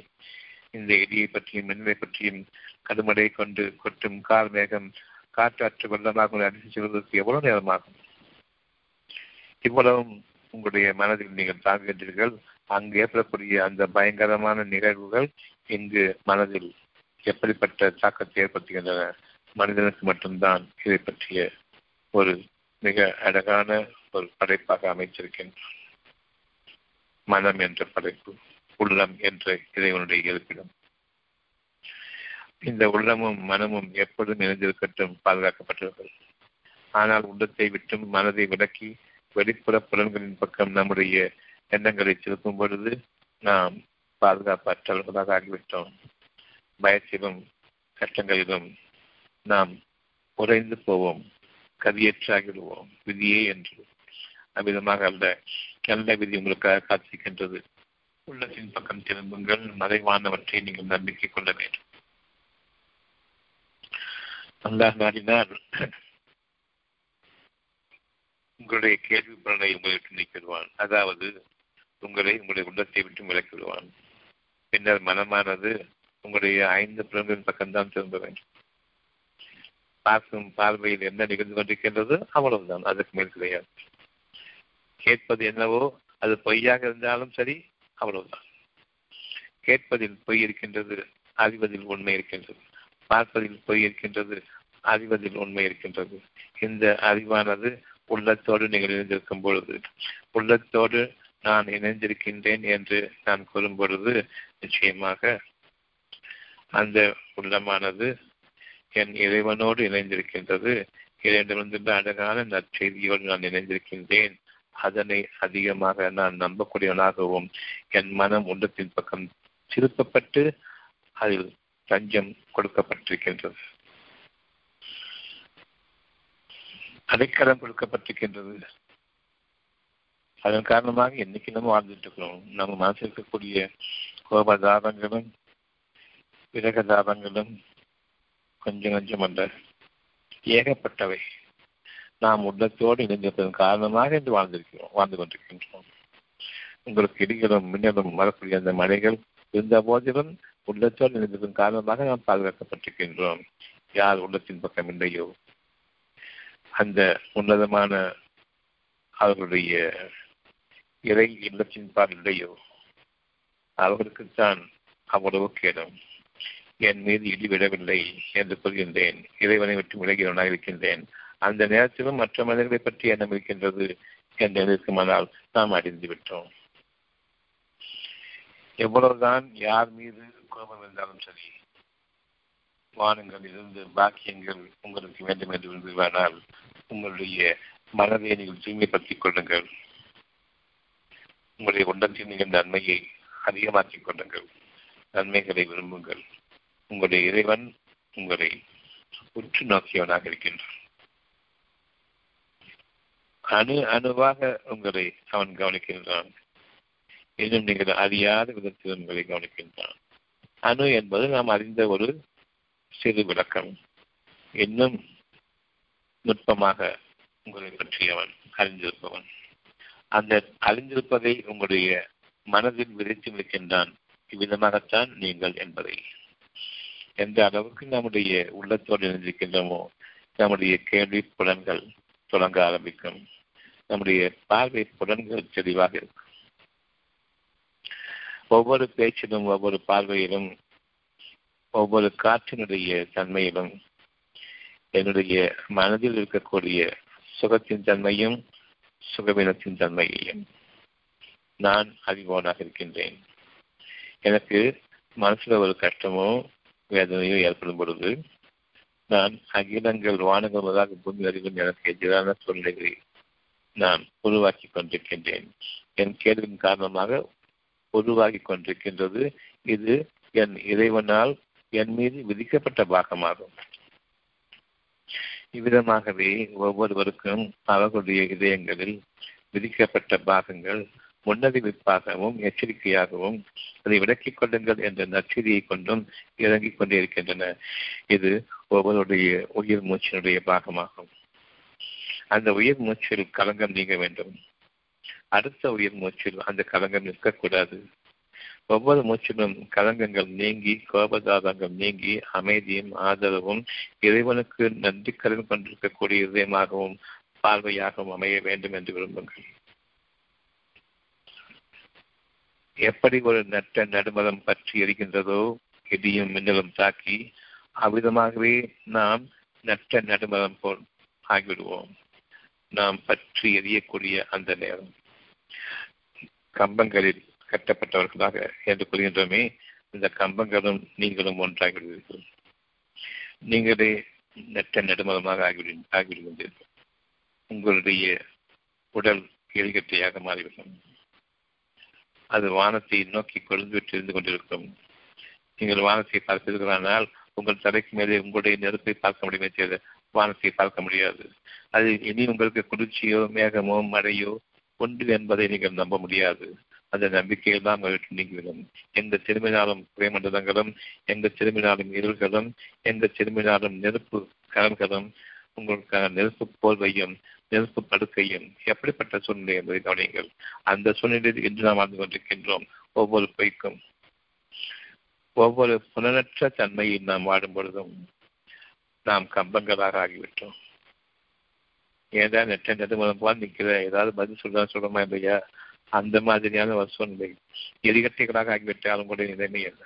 இந்த இடியை பற்றியும் மின்மை பற்றியும் கடுமடை கொண்டு கொட்டும் கார் மேகம் காற்றாற்று வெள்ளமாக அடித்து செல்வதற்கு எவ்வளவு நேரமாகும்? இவ்வளவும் உங்களுடைய மனதில் நீங்கள் தாங்குகின்றீர்கள். அங்கு ஏற்படக்கூடிய அந்த பயங்கரமான நிகழ்வுகள் இங்கு மனதில் எப்படிப்பட்ட தாக்கத்தை ஏற்படுத்துகின்றன? மனிதனுக்கு மட்டும்தான் இதை பற்றிய ஒரு மிக அழகான ஒரு படைப்பாக அமைத்திருக்கின்றோம். மனம் என்ற படைப்பு, உள்ளம் என்ற இறைவனுடைய இருப்பிடம். இந்த உள்ளமும் மனமும் எப்பொழுதும் இணைந்திருக்கட்டும், பாதுகாக்கப்பட்டவர்கள். ஆனால் உள்ளத்தை விட்டும் மனதை விலக்கி வெளிப்புற புலன்களின் பக்கம் நம்முடைய எண்ணங்களை திருப்பும் பொழுது நாம் பாதுகாப்பற்றவர்களாக ஆகிவிட்டோம். பயத்திலும் கஷ்டங்களிலும் நாம் உறைந்து போவோம், கதியேற்றாகிவிடுவோம். விதியே என்று அவ்விதமாக அல்ல, நல்ல விதி உங்களுக்காக காத்திருக்கின்றது. உள்ளத்தின் பக்கம் திரும்புங்கள். மறைவானவற்றை நீங்கள் நம்பிக்கை கொள்ள வேண்டும். அல்லாஹ் நாடினால் உங்களுடைய கேள்வி புலனை உங்களை விட்டு நீக்கிடுவான். அதாவது உங்களுடைய உள்ளத்தை விட்டு விலக்கிவிடுவான். பின்னர் மனமானது உங்களுடைய 5 புலன்களின் பக்கம்தான் திரும்ப வேண்டும். பார்க்கும் பார்வையில் என்ன நிகழ்ந்து கொண்டிருக்கின்றது அவ்வளவுதான், அதுக்கு மேல் கிடையாது. கேட்பது என்னவோ அது பொய்யாக இருந்தாலும் சரி, அவ்வளவுதான். கேட்பதில் பொய் இருக்கின்றது, அறிவதில் உண்மை இருக்கின்றது. பார்ப்பதில் பொய் இருக்கின்றது, அறிவதில் உண்மை இருக்கின்றது. இந்த அறிவானது உள்ளத்தோடு நீங்கள் இணைந்திருக்கும் பொழுது, உள்ளத்தோடு நான் இணைந்திருக்கின்றேன் என்று நான் கூறும் பொழுது நிச்சயமாக அந்த உள்ளமானது என் இறைவனோடு இணைந்திருக்கின்றது. இறைவனிடமிருந்து அழகான நற்செய்தியோடு நான் இணைந்திருக்கின்றேன். அதனை அதிகமாக நான் நம்பக்கூடியவனாகவும் என் மனம் உள்ளத்தின் பக்கம் திருப்பப்பட்டு அதில் தஞ்சம் கொடுக்கப்பட்டிருக்கின்றது, அடைக்கலம் கொடுக்கப்பட்டிருக்கின்றது. அதன் காரணமாக என்னைக்கு நம்ம வாழ்ந்துட்டு இருக்கிறோம். நம்ம மனசில் இருக்கக்கூடிய கோபதாபங்களும் விரக தாபங்களும் கொஞ்சம் கொஞ்சம் அல்ல, ஏகப்பட்டவை. நாம் உள்ளத்தோடு இணைந்திருப்பதன் காரணமாக இன்று வாழ்ந்து கொண்டிருக்கின்றோம். உங்களுக்கு இடிகளும் மின்னலும் வரக்கூடிய அந்த மலைகள் இருந்த போதிலும் உள்ளத்தோடு இணைந்திருப்பதன் காரணமாக நாம் பாதுகாக்கப்பட்டிருக்கின்றோம். யார் உள்ளத்தின் பக்கம் இல்லையோ அந்த உன்னதமான அவர்களுடைய இறை இல்லத்தின் பால் இல்லையோ அவர்களுக்குத்தான் அவ்வளவு கேடும். என் மீது இடி விடவில்லை என்று சொல்கின்றேன், இறைவனை விட்டு விளைகிறவனாக இருக்கின்றேன். அந்த நேரத்திலும் மற்ற மனிதர்களை பற்றி எண்ணம் இருக்கின்றது என்று இருக்குமானால் நாம் அறிந்து விட்டோம். எவ்வளவுதான் யார் மீது கோபம் இருந்தாலும் சரி, வானங்கள் இருந்து பாக்கியங்கள் உங்களுக்கு வேண்டும் என்று விரும்புவானால் உங்களுடைய மனதை நீங்கள் தூய்மைப்படுத்திக் கொள்ளுங்கள். உங்களுடைய உள்ளத்தில் நீங்கள் நன்மையை அதிகமாக்கிக் கொள்ளுங்கள், நன்மைகளை விரும்புங்கள். உங்களுடைய இறைவன் உங்களை உற்று நோக்கியவனாக இருக்கின்றான். அணு அணுவாக உங்களை அவன் கவனிக்கின்றான். இன்னும் நீங்கள் அறியாத விதத்தில் உங்களை கவனிக்கின்றான். அணு என்பது நாம் அறிந்த ஒரு சிறு விளக்கம். இன்னும் நுட்பமாக உங்களை பற்றியவன் அறிந்திருப்பவன். அந்த அறிந்திருப்பதை உங்களுடைய மனதில் விதைத்து வைக்கின்றான். இவ்விதமாகத்தான் நீங்கள் என்பதை எந்த அளவுக்கு நம்முடைய உள்ளத்தோடு இணைந்திருக்கின்றோமோ நம்முடைய கேள்வி புலன்கள் தொடங்க ஆரம்பிக்கும், நம்முடைய பார்வை புலன்கள் தெளிவாக இருக்கும். ஒவ்வொரு பேச்சிலும் ஒவ்வொரு பார்வையிலும் ஒவ்வொரு காற்றினுடைய தன்மையிலும் என்னுடைய மனதில் இருக்கக்கூடிய சுகத்தின் தன்மையும் சுகவீனத்தின் தன்மையையும் நான் அறிவோனாக இருக்கின்றேன். எனக்கு மனசுல ஒரு கஷ்டமோ வேதனையோ ஏற்படும் பொழுது நான் அகிலங்கள் வானங்கள் முதலாக பூமி அறிவும் எனக்கு எதிரான சூழ்நிலைகளை நான் உருவாக்கி கொண்டிருக்கின்றேன். என் கேள்வியின் காரணமாக உருவாகி கொண்டிருக்கின்றது. இது என் இறைவனால் என் மீது விதிக்கப்பட்ட பாகமாகும். இவ்விதமாகவே ஒவ்வொருவருக்கும் அவர்களுடைய இதயங்களில் விதிக்கப்பட்ட பாகங்கள் முன்னறிவிப்பாகவும் எச்சரிக்கையாகவும் அதை விளக்கிக் கொள்ளுங்கள் என்ற நற்செய்தியை கொண்டும் இறங்கிக் கொண்டே இருக்கின்றன. இது ஒவ்வொருடைய உயிர் மூச்சினுடைய பாகமாகும். அந்த உயிர் மூச்சில் களங்கம் நீங்க வேண்டும். அடுத்த உயிர் மூச்சில் அந்த களங்கம் நிற்கக்கூடாது. ஒவ்வொரு மூச்சிலும் களங்கங்கள் நீங்கி கோபதாபங்கள் நீங்கி அமைதியும் ஆதரவும் இறைவனுக்கு நன்றி கடன் கொண்டிருக்கக்கூடிய இதயமாகவும் பார்வையாகவும் அமைய வேண்டும் என்று விரும்புங்கள். எப்படி ஒரு நட்ட நடுமரம் பற்றி எரிகின்றதோ இடியும் மின்னலும் தாக்கி, அவ்விதமாகவே நாம் நட்ட நடுமரம் போல் ஆகிவிடுவோம். நாம் பற்றி எரியக்கூடிய அந்த நேரம் கம்பங்களில் கட்டப்பட்டவர்களாக என்று கூறுகின்றோமே, இந்த கம்பங்களும் நீங்களும் ஒன்றாகிவிடுவீர்கள். நீங்களே நெட்ட நெடுமலமாக ஆகிவிடுகின்றீர்கள். உங்களுடைய உடல் எளிகட்டையாக மாறிவிடும். அது வானத்தை நோக்கி கொழுந்துவிட்டிருந்து கொண்டிருக்கும். நீங்கள் வானத்தை பார்ப்பீர்களானால் உங்கள் தலைக்கு மேலே உங்களுடைய நெருப்பை பார்க்க முடியுமே தவிர வானத்தை பார்க்க முடியாது. அது இனி உங்களுக்கு குளிர்ச்சியோ மேகமோ மழையோ ஒன்று என்பதை நீங்கள் நம்ப முடியாது. அந்த நம்பிக்கையில் தான் நீங்கிவிடும். எங்க திரும்பினாலும் குறைமண்டலங்களும், எங்க திரும்பினாலும் இருள்களும், எங்க திரும்பினாலும் நெருப்பு கடல்களும் உங்களுக்கான நெருப்பு போர்வையும் நெருப்பு படுக்கையும். எப்படிப்பட்ட சூழ்நிலை என்பதை கவனியுங்கள். அந்த சூழ்நிலையில் இன்று நாம் வாழ்ந்து கொண்டிருக்கின்றோம். ஒவ்வொரு பொய்க்கும் ஒவ்வொரு புலனற்ற தன்மையில் நாம் வாடும் பொழுதும் நாம் கம்பங்களாக ஆகிவிட்டோம். ஏதா நெற்ற நெடுமலம் போல் நிற்கிற ஏதாவது பதில் சொல்றான்னு சொல்றோமா இல்லையா, அந்த மாதிரியான ஒரு சூழ்நிலை. எதிர்கட்டைகளாக ஆகிவிட்டாலும் கூட நிலைமை அல்ல.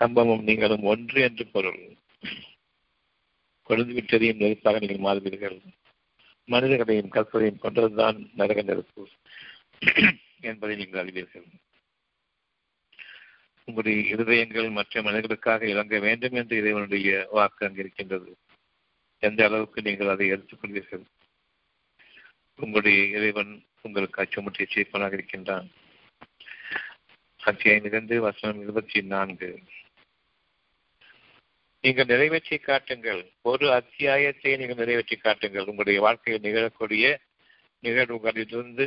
கம்பமும் நீங்களும் ஒன்று என்று பொருள். கொழுந்துவிட்டதையும் நெருப்பாக நீங்கள் மாறுவீர்கள். மனிதர்களையும் கற்பதையும் கொன்றதுதான் நரக நெருப்பு என்பதை நீங்கள் அறிவீர்கள். உங்களுடைய இருதயங்கள் மற்ற மனிதர்களுக்காக இறங்க வேண்டும் என்று இறைவனுடைய வாக்கு அங்கிருக்கின்றது. எந்த அளவுக்கு நீங்கள் அதை எடுத்துக்கொள்வீர்கள்? உங்களுடைய இறைவன் உங்களுக்கு அச்சமுற்றிய சேர்ப்பனாக இருக்கின்றான். 5:2, 24. நீங்கள் நிறைவேற்றி காட்டுங்கள். ஒரு அத்தியாயத்தை நீங்கள் நிறைவேற்றி காட்டுங்கள். உங்களுடைய வாழ்க்கையில் நிகழக்கூடிய நிகழ்வுகளிலிருந்து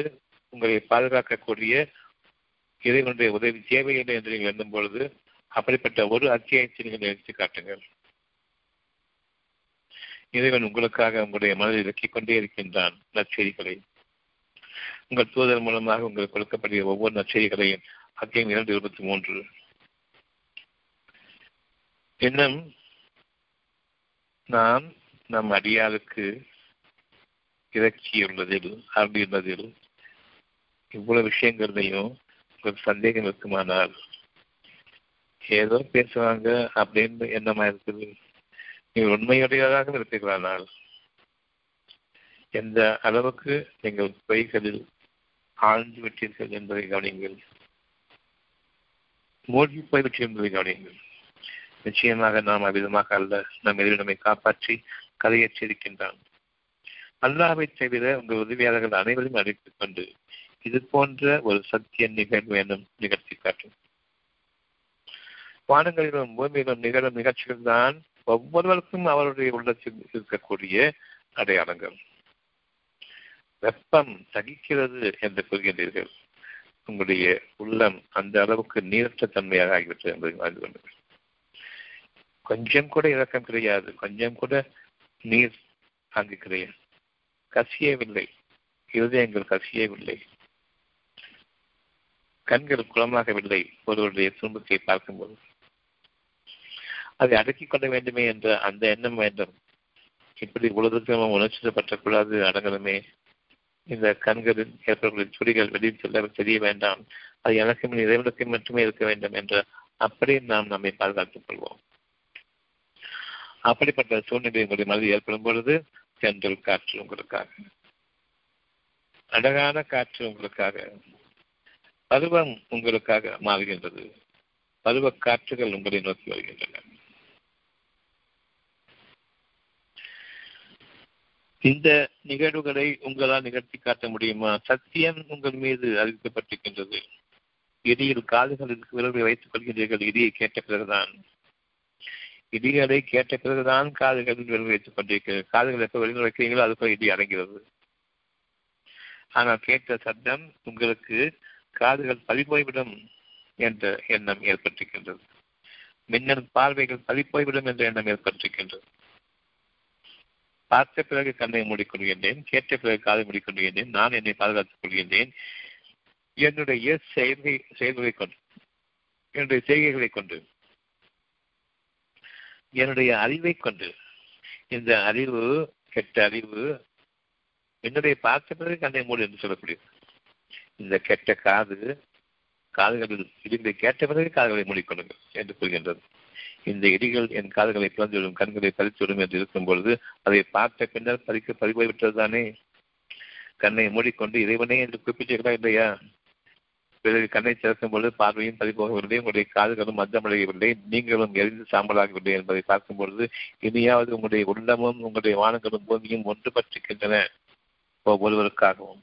உங்களை பாதுகாக்கக்கூடிய இறைவனுடைய உதவி தேவையில்லை என்று நீங்கள் எண்ணும் பொழுது அப்படிப்பட்ட ஒரு அத்தியாயத்தை நீங்கள் நிறைவேற்றி காட்டுங்கள். இறைவன் உங்களுக்காக உங்களுடைய மனதில் இறக்கிக் கொண்டே இருக்கின்றான் நற்செய்திகளை. உங்கள் தூதர் மூலமாக உங்களுக்கு கொடுக்கக்கூடிய ஒவ்வொரு நற்செய்திகளையும் 2:23. இன்னும் நாம் நம் அடியாருக்கு இறக்கியுள்ளதில் அருளியுள்ளதில் இவ்வளவு விஷயங்களையும் உங்களுக்கு சந்தேகம் இருக்குமானால், ஏதோ பேசுவாங்க அப்படின்னு என்னமா இருக்குது, நீங்கள் உண்மையுடையதாக இருப்பீர்களானால், எந்த அளவுக்கு நீங்கள் பொய்களில் ஆழ்ந்து விட்டீர்கள் என்பதை கவனியுங்கள். மூழ்கி போய்விட்டு என்பதை கவனியுங்கள். நிச்சயமாக நாம் அவ்விதமாக அல்ல. நம் எதிரில் நம்மை காப்பாற்றி கதையேற்றிருக்கின்றான். அல்லாஹ்வை தவிர உங்கள் உதவியாளர்கள் அனைவரும் அழைத்துக் கொண்டு இது போன்ற ஒரு சத்திய நிகழ்வு என்னும் நிகழ்ச்சி காட்டும். வானங்களிலும் பூமியிலும் நிகழும் நிகழ்ச்சிகள் தான் ஒவ்வொருவருக்கும் அவருடைய உள்ளத்தில் இருக்கக்கூடிய அடையாளங்கள். வெப்பம் தகிக்கிறது என்று கூறுகின்றீர்கள். உங்களுடைய உள்ளம் அந்த அளவுக்கு நீரற்ற தன்மையாக ஆகிவிட்டது என்பதை அறிந்து கொண்டீர்கள். கொஞ்சம் கூட இரக்கம் கிடையாது, கொஞ்சம் கூட நீர் அங்கு கிடையாது. கசியவில்லை, இருதயங்கள் கசியவில்லை, கண்கள் குளமாகவில்லை. ஒருவருடைய துன்பத்தை பார்க்கும்போது அதை அடக்கிக் கொள்ள வேண்டுமே என்ற அந்த எண்ணம் வேண்டும். இப்படி உலகத்திலும் உணர்ச்சிப்பட்டக்கூடாது, அடங்கணுமே. இந்த கண்களில் ஏற்படக்கூடிய துளிகள் வெளியில் செல்ல தெரிய வேண்டாம், அது எனக்கும் இறைவனுக்கும் மட்டுமே இருக்க வேண்டும் என்ற அப்படியே நாம் நம்மை பாதுகாத்துக் கொள்வோம். அப்படிப்பட்ட சூழ்நிலை உங்களுடைய மனதில் ஏற்படும் பொழுது தென்றல் காற்று உங்களுக்காக, அழகான காற்று உங்களுக்காக, பருவம் உங்களுக்காக மாறுகின்றது. பருவ காற்றுகள் உங்களை நோக்கி வருகின்றன. இந்த நிகழ்வுகளை உங்களால் நிகழ்த்தி காட்ட முடியுமா? சத்தியம் உங்கள் மீது அறிவிக்கப்பட்டிருக்கின்றது. இடியில் காதுகளில் விரலை வைத்துக் கொள்கின்றீர்கள். இடியை கேட்ட பிறகுதான், இடிகளை கேட்ட பிறகுதான் காதுகளில் விரல் வைத்துக் கொண்டிருக்கிறது. காதுகள் எப்போ வெளியில் வைக்கிறீங்களோ அதுபோல் இடி அடங்கிறது. ஆனால் கேட்ட சத்தம் உங்களுக்கு காதுகள் பறிபோய்விடும் என்ற எண்ணம் ஏற்பட்டிருக்கின்றது. மின்னல் பார்வைகள் பறிபோய்விடும் என்ற எண்ணம் ஏற்பட்டிருக்கின்றது. பார்த்த பிறகு கண்ணை மூடிக்கொள்கின்றேன், கேட்ட பிறகு காதை மூடிக்கொள்கின்றேன், நான் என்னை பாதுகாத்துக் கொள்கின்றேன் என்னுடைய செய்கைகளை கொண்டு, என்னுடைய அறிவை கொண்டு. இந்த அறிவு கெட்ட அறிவு. என்னுடைய பார்த்த பிறகு கண்ணை மூடு என்று சொல்லக்கூடியது. இந்த கெட்ட காது, காதுகளில் இடிகளை கேட்ட பிறகு காதுகளை மூடிக்கொள்ளுங்கள் என்று கூறுகின்றது. இந்த இடிகள் என் காதுகளை பிளந்துவிடும், கண்களை பறித்துவிடும் என்று இருக்கும் பொழுது அதை பார்த்த பின்னர் பறிபோய்விட்டதுதானே. கண்ணை மூடிக்கொண்டு இறைவனே என்று குறிப்பிட்டீர்களா இல்லையா? பிறகு கண்ணை திறக்கும் பொழுது பார்வையும் பறிபோகவில்லை, உங்களுடைய காதுகளும் மந்தமடையவில்லை, நீங்களும் எரிந்து சாம்பலாகவில்லை என்பதை பார்க்கும் பொழுது இனியாவது உங்களுடைய உள்ளமும் உங்களுடைய வானங்களும் பூமியும் ஒன்றுபட்டுகின்றன ஒவ்வொருவருக்காகவும்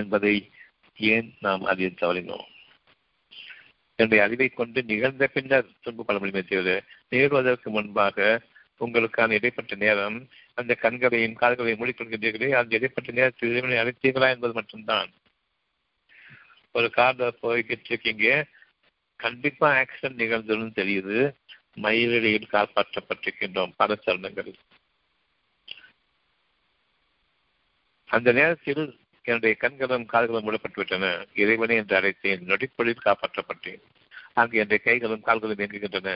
என்பதை ஏன் நாம் அதில் தவறினோம்? என்னுடைய அறிவை கொண்டு நிகழ்ந்த பின்னர் துன்பப்பட முடியுமே தவிர, நிகழ்வதற்கு முன்பாக உங்களுக்கான இடைப்பட்ட நேரம், அந்த கண்களையும் கால்களையும் மூடிக்கொள்கின்றீர்களே, அந்த இடைப்பட்ட நேரத்தில் அழைத்தீர்களா என்பது மட்டும்தான். ஒரு கார்ல போய்கிட்டு இருக்கீங்க, கண்டிப்பா ஆக்சிடென்ட் நிகழ்ந்ததுன்னு தெரியுது. மயிலிடையில் காப்பாற்றப்பட்டிருக்கின்றோம் பல சரணங்களில். அந்த நேரத்தில் என்னுடைய கண்களும் கால்களும் மூடப்பட்டுவிட்டன. இறைவனை என்று அழைத்தேன், நொடிப்பொழில் காப்பாற்றப்பட்டேன். அங்கு என்னுடைய கைகளும் கால்களும் இயங்குகின்றன.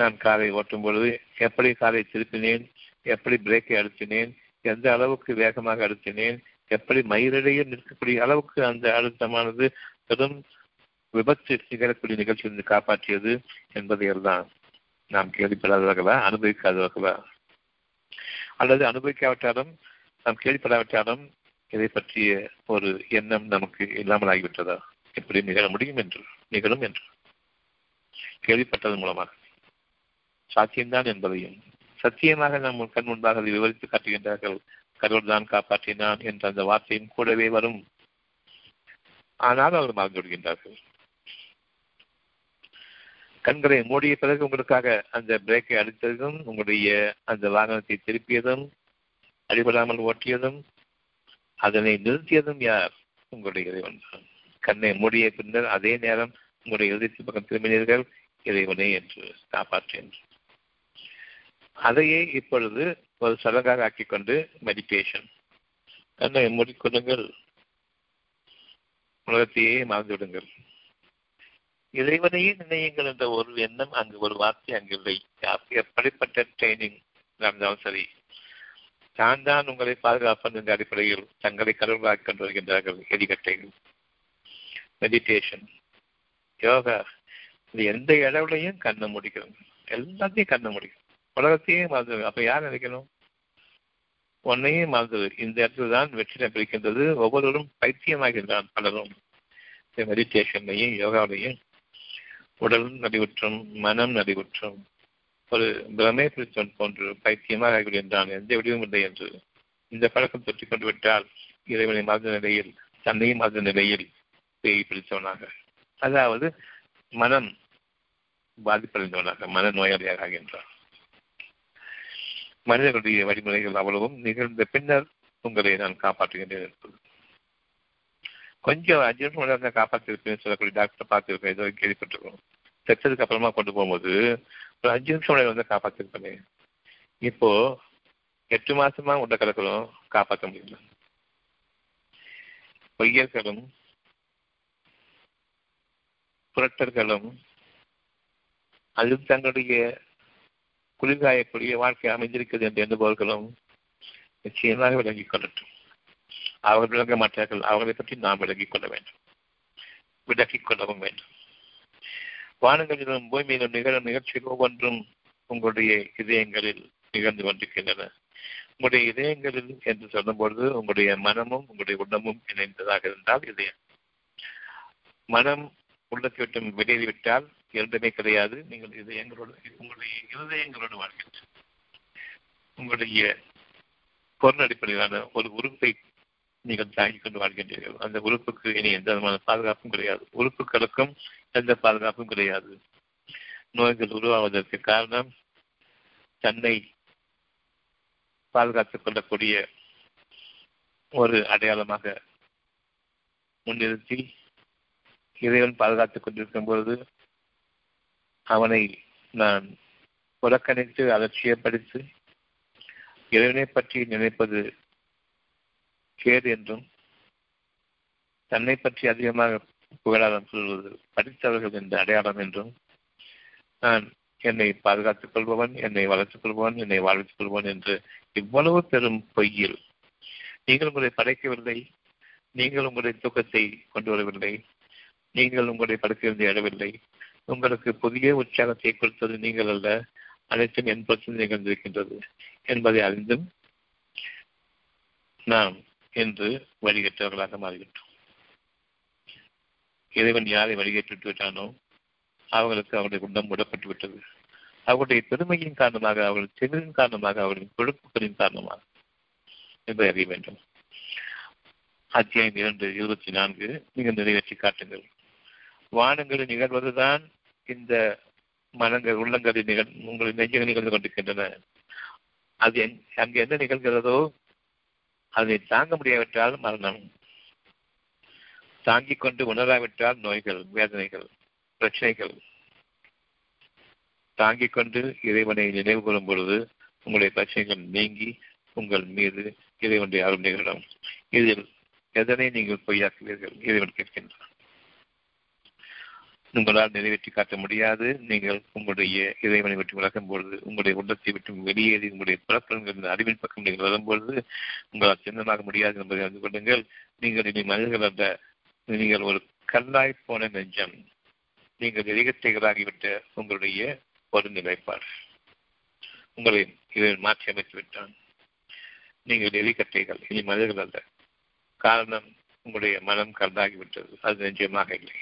நான் காரை ஓட்டும் பொழுது எப்படி காரை திருப்பினேன், எப்படி பிரேக்கை அழுத்தினேன், எந்த அளவுக்கு வேகமாக அழுத்தினேன், எப்படி மயிரிடையே நிற்கக்கூடிய அளவுக்கு அந்த அழுத்தமானது பெரும் விபத்து நிகழக்கூடிய நிகழ்ச்சியிலிருந்து காப்பாற்றியது என்பதையெல்லாம் நாம் கேள்விப்படாதவர்களா, அனுபவிக்காதவர்களா? அல்லது அனுபவிக்காவிட்டாலும் நாம் கேள்விப்படாவிட்டாலும் இதை பற்றிய ஒரு எண்ணம் நமக்கு இல்லாமல் ஆகிவிட்டதா? எப்படி நிகழ முடியும் என்று, நிகழும் என்று கேள்விப்பட்டதன் மூலமாக சாத்தியம்தான் என்பதையும் சத்தியமாக நம் கண் முன்பாக அதை விவரித்து காட்டுகின்றார்கள். கடவுள் தான் காப்பாற்றினான் என்ற அந்த வார்த்தையும் கூடவே வரும். ஆனால் அவர் மறந்து விடுகின்றார்கள். கண்களை மூடிய பிறகு உங்களுக்காக அந்த பிரேக்கை அடித்ததும், உங்களுடைய அந்த வாகனத்தை திருப்பியதும், அடிபடாமல் ஓட்டியதும், அதனை நிறுத்தியதும் யார்? உங்களுடைய இறைவன் தான். கண்ணை மூடிய பின்னர் அதே நேரம் உங்களுடைய எழுதி பக்கம் திரும்பினீர்கள், இறைவனே என்று, காப்பாற்று என்று. அதையே இப்பொழுது ஒரு சடங்காக ஆக்கிக்கொண்டு மெடிடேஷன். கண்ணை மூடிக்கொள்ளுங்கள், உலகத்தையே மறந்துவிடுங்கள், இறைவனையே நினையுங்கள் என்ற ஒரு எண்ணம் அங்கு, ஒரு வார்த்தை அங்கில்லை. எப்படிப்பட்ட ட்ரைனிங் நடந்தாலும் சரி, தான் தான் உங்களை பாதுகாப்பன் என்ற அடிப்படையில் தங்களை கடவுளாக கொண்டு வருகின்றார்கள் எலிகட்டைகள். மெடிடேஷன், யோகா, இது எந்த இடவுலையும் கண்ணை முடிக்கிறது, எல்லாத்தையும் கண்ணை முடிக்கும், உலகத்தையே மறந்து. அப்போ யார் நினைக்கணும்? உன்னையே மறந்தது. இந்த இடத்துல தான் வெற்றி நம்பிருக்கின்றது. ஒவ்வொருவரும் பைத்தியமாகின்றான் பலரும். மெடிடேஷன்லையும் யோகாவிலையும் உடலும் நலிவுற்றும், மனம் நலிவுற்றும், ஒரு பிரமே பிடித்தவன் போன்று பைத்தியமாக ஆகிவிடுகின்றான், எந்த விடவும் இல்லை என்று. இந்த பழக்கம் தொற்றிக் கொண்டு விட்டால் இறைவனை மறந்த நிலையில், தன்னையும் மறந்த நிலையில் பேய் பிடித்தவனாக, அதாவது மனம் பாதிப்படைந்தவனாக, மன நோயாளியாக ஆகின்றான். மனிதர்களுடைய வழிமுறைகள் அவ்வளவும் நிகழ்ந்த பின்னர் உங்களை நான் காப்பாற்றுகின்றேன் என்பது. கொஞ்சம் 5 நிமிஷம் முன்னாடி காப்பாற்றிருப்பேன்னு சொல்லக்கூடிய டாக்டரை பார்த்துருப்பேன், ஏதோ கேள்விப்பட்டிருக்கோம். செத்ததுக்கு அப்புறமா கொண்டு போகும்போது ஒரு 5 நிமிஷம் முன்னாடி காப்பாற்றிருப்பேனே, இப்போ 8 மாசமா உள்ள கலக்கலும் காப்பாற்ற முடியல. பொய்யர்களும் புரட்டர்களும் அது தங்களுடைய குளிர்காயக்கூடிய வாழ்க்கை அமைந்திருக்கிறது என்று எண்ணுபவர்களும் நிச்சயமாக விளங்கிக் கொள்ளட்டும். அவர்கள் விளங்க மாட்டார்கள். அவர்களை பற்றி நாம் விளங்கிக் கொள்ள வேண்டும், விளக்கிக் கொள்ளவும் வேண்டும். வானங்களிலும் பூமியிலும் நிகழும் நிகழ்ச்சிகள் ஒவ்வொன்றும் உங்களுடைய இதயங்களில் நிகழ்ந்து கொண்டிருக்கின்றன. உங்களுடைய இதயங்களில் என்று சொல்லும்பொழுது உங்களுடைய மனமும் உங்களுடைய உள்ளமும் இணைந்ததாக இருந்தால் இதயம், மனம் உள்ளத்தை விட்டு வெளியேறிவிட்டால் இரண்டுமே கிடையாது. நீங்கள் இதயங்களோடு, உங்களுடைய இருதயங்களோடு வாழ்கின்ற உங்களுடைய பொருள் அடிப்படையிலான ஒரு உறுப்பை நீங்கள் தாங்கிக் கொண்டு வாழ்கின்றீர்கள். அந்த உறுப்புக்கு இனி எந்த விதமான பாதுகாப்பும் கிடையாது, உறுப்புகளுக்கும் எந்த பாதுகாப்பும் கிடையாது. நோய்கள் உருவாவதற்கு காரணம் தன்னை பாதுகாத்துக் கொள்ளக்கூடிய ஒரு அடையாளமாக முன்னிறுத்தி இறைவன் பாதுகாத்துக் கொண்டிருக்கும் பொழுது அவனை நான் புறக்கணித்து அலட்சியப்படுத்தி இறைவனை பற்றி நினைப்பது கேடு என்றும், தன்னை பற்றி அதிகமாக புகழாரம் சொல்வது படித்தவர்கள் என்ற அடையாளம் என்றும், நான் என்னை பாதுகாத்துக் கொள்பவன், என்னை வளர்த்துக் கொள்பவன், என்னை வாழ்வித்துக் கொள்பவன் என்று இவ்வளவு பெரும் பொய்யில் நீங்கள் உங்களை படைக்கவில்லை, நீங்கள் உங்களுடைய தூக்கத்தை கொண்டு வரவில்லை, நீங்கள் உங்களை படுத்திருந்து எழவில்லை, உங்களுக்கு புதிய உற்சாகத்தை கொடுத்தது நீங்கள் அல்ல, அனைத்தும் என் பிரச்சனை நிகழ்ந்திருக்கின்றது என்பதை அறிந்தும் நாம் என்று வழிகற்றவர்களாக மாறிவிட்டோம். இறைவன் யாரை வழிகேற்று விட்டானோ அவர்களுக்கு அவருடைய குண்டம் மூடப்பட்டு விட்டது. அவருடைய பெருமையின் காரணமாக, அவர்கள் செவிலின் காரணமாக, அவருடைய கொழுப்புகளின் காரணமாக என்பதை அறிய வேண்டும். அத்தியாயம் 2:24 நீங்கள் நிறைவேற்றி காட்டுங்கள். வானங்களில் நிகழ்வதுதான் இந்த மனங்கள், உள்ளங்களில் உங்களின் நெஞ்சங்கள் நிகழ்ந்து கொண்டிருக்கின்றன. அது அங்கு என்ன நிகழ்கிறதோ அதை தாங்க முடியாவிட்டால் மரணம், தாங்கிக் கொண்டு உணராவிட்டால் நோய்கள், வேதனைகள், பிரச்சனைகள். தாங்கிக் கொண்டு இறைவனை நினைவு கூறும் பொழுது உங்களுடைய பிரச்சனைகள் நீங்கி உங்கள் மீது இறைவனுடைய அருள் நிகழும். இதில் எதனை நீங்கள் பொய்யாக்குவீர்கள்? இறைவன் கேட்கின்றார். உங்களால் நிறைவேற்றி காட்ட முடியாது. நீங்கள் உங்களுடைய இறைவனை விட்டு விலகும் பொழுது, உங்களுடைய உள்ளத்தை விட்டு வெளியேறி உங்களுடைய புறப்படங்கள் அறிவின் பக்கம் நீங்கள் வரும்பொழுது உங்களால் சின்னமாக முடியாது என்பதை அறிந்து கொள்ளுங்கள். நீங்கள் இனி மனிதர்கள் அல்ல, நீங்கள் ஒரு கல்லாய் போன நெஞ்சம், நீங்கள் விதிகத்தைகளாகிவிட்ட உங்களுடைய ஒரு நிலைப்பாடு உங்களை இதில் மாற்றி அமைத்து விட்டான். நீங்கள் எலிக்கட்டைகள், இனி மனிதர்கள் அல்ல. காரணம், உங்களுடைய மனம் கல்லாகிவிட்டது. அது நெஞ்சமாக இல்லை,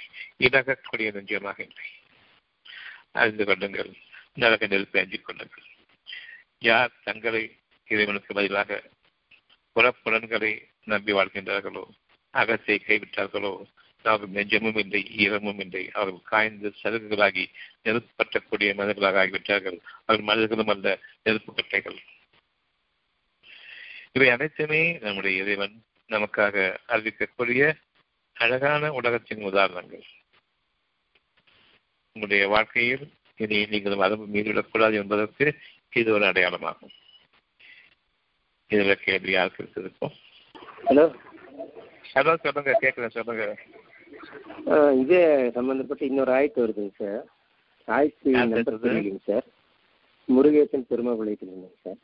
இலகக்கூடிய நெஞ்சமாக இல்லை. அறிந்து கொள்ளுங்கள், நரக நெருப்பை அஞ்சிக் கொள்ளுங்கள். யார் தங்களை இறைவனுக்கு பதிலாக புறப்புலன்களை நம்பி வாழ்கின்றார்களோ, அகத்தை கைவிட்டார்களோ, அவர்கள் நெஞ்சமும் இல்லை, ஈரமும் இல்லை. அவர்கள் காய்ந்து சருகுகளாகி நெருப்பற்றக்கூடிய மனிதர்களாக ஆகிவிட்டார்கள். அவர்கள் மனிதர்களும் அல்ல, நெருப்பு கட்டைகள். இவை அனைத்துமே நம்முடைய இறைவன் நமக்காக அறிவிக்கக்கூடிய அழகான உலகத்தின் உதாரணங்கள். உங்களுடைய வாழ்க்கையில் இதை நீங்கள் மரபு மீறிவிடக்கூடாது என்பதற்கு இது ஒரு அடையாளமாகும். இதுல கேள்வி யாருக்கு இருக்குதுக்கும்? ஹலோ ஹலோ, சொல்லுங்க, கேட்குறேன், சொல்லுங்க. இதே சம்பந்தப்பட்டு இன்னொரு ஆயத்து வருதுங்க சார். ஆயத்து சார், முருகேசன் பெருமாள்ங்க சார்.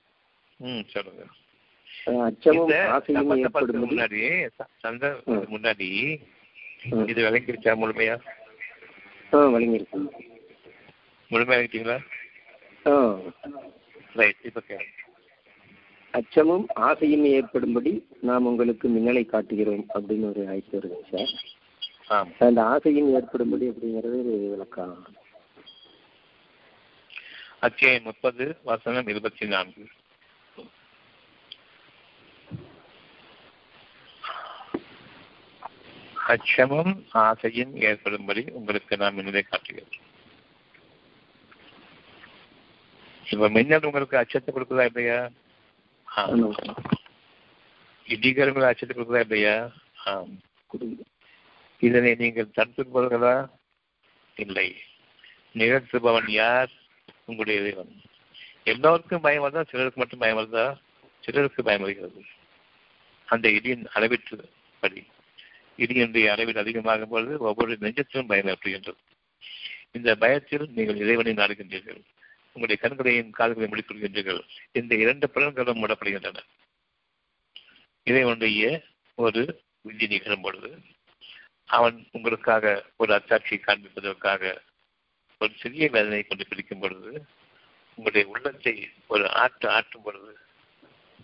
சொல்லுங்க. முன்னாடி இது விளங்கிருச்சா? முழுமையா விளங்கிருச்சு. முழுமையாங்களா? அச்சமும் ஆசையும் ஏற்படும்படி நாம் உங்களுக்கு மின்னலை காட்டுகிறோம் அப்படின்னு ஒரு ஆயத்து வருதுங்க சார். அந்த ஆசையும் ஏற்படும்படி அப்படிங்கிறது ஒரு விளக்கம். அத்தியாயம் 30 வசனம் 24. அச்சமும் ஆசையும் ஏற்படும்படி உங்களுக்கு நாம் மின்னலை காட்டுகிறோம். இப்ப மின்னல் உங்களுக்கு அச்சத்தை கொடுக்குதா இல்லையா? இடிகரங்களை அச்சத்தை கொடுக்குதா இல்லையா? இதனை நீங்கள் தடுத்துப்பவர்களா? இல்லை. நிகழ்த்துபவன் யார்? உங்களுடைய இறைவன். எல்லோருக்கும் பயம் வருதா? சிலருக்கு மட்டும் பயம் வருதா? சிலருக்கு பயம் வருகிறது. அந்த இடியின் அளவிற்று படி இடியினுடைய அளவில் அதிகமாகும் பொழுது ஒவ்வொரு நெஞ்சத்திலும் பயம் ஏற்படுகின்றது. இந்த பயத்தில் நீங்கள் இறைவனை நாடுகின்றீர்கள். உங்களுடைய கண்களையும் கால்களையும் முடிக்கொள்கின்றீர்கள். இந்த இரண்டு பலன்களும் மூடப்படுகின்றன. இறைவனுடைய ஒரு விதி நிகழும் பொழுது அவன் உங்களுக்காக ஒரு அத்தாட்சியை காண்பிப்பதற்காக ஒரு சிறிய வேதனை கொண்டு பிடிக்கும் பொழுது, உங்களுடைய உள்ளத்தை ஒரு ஆட்டும் பொழுது,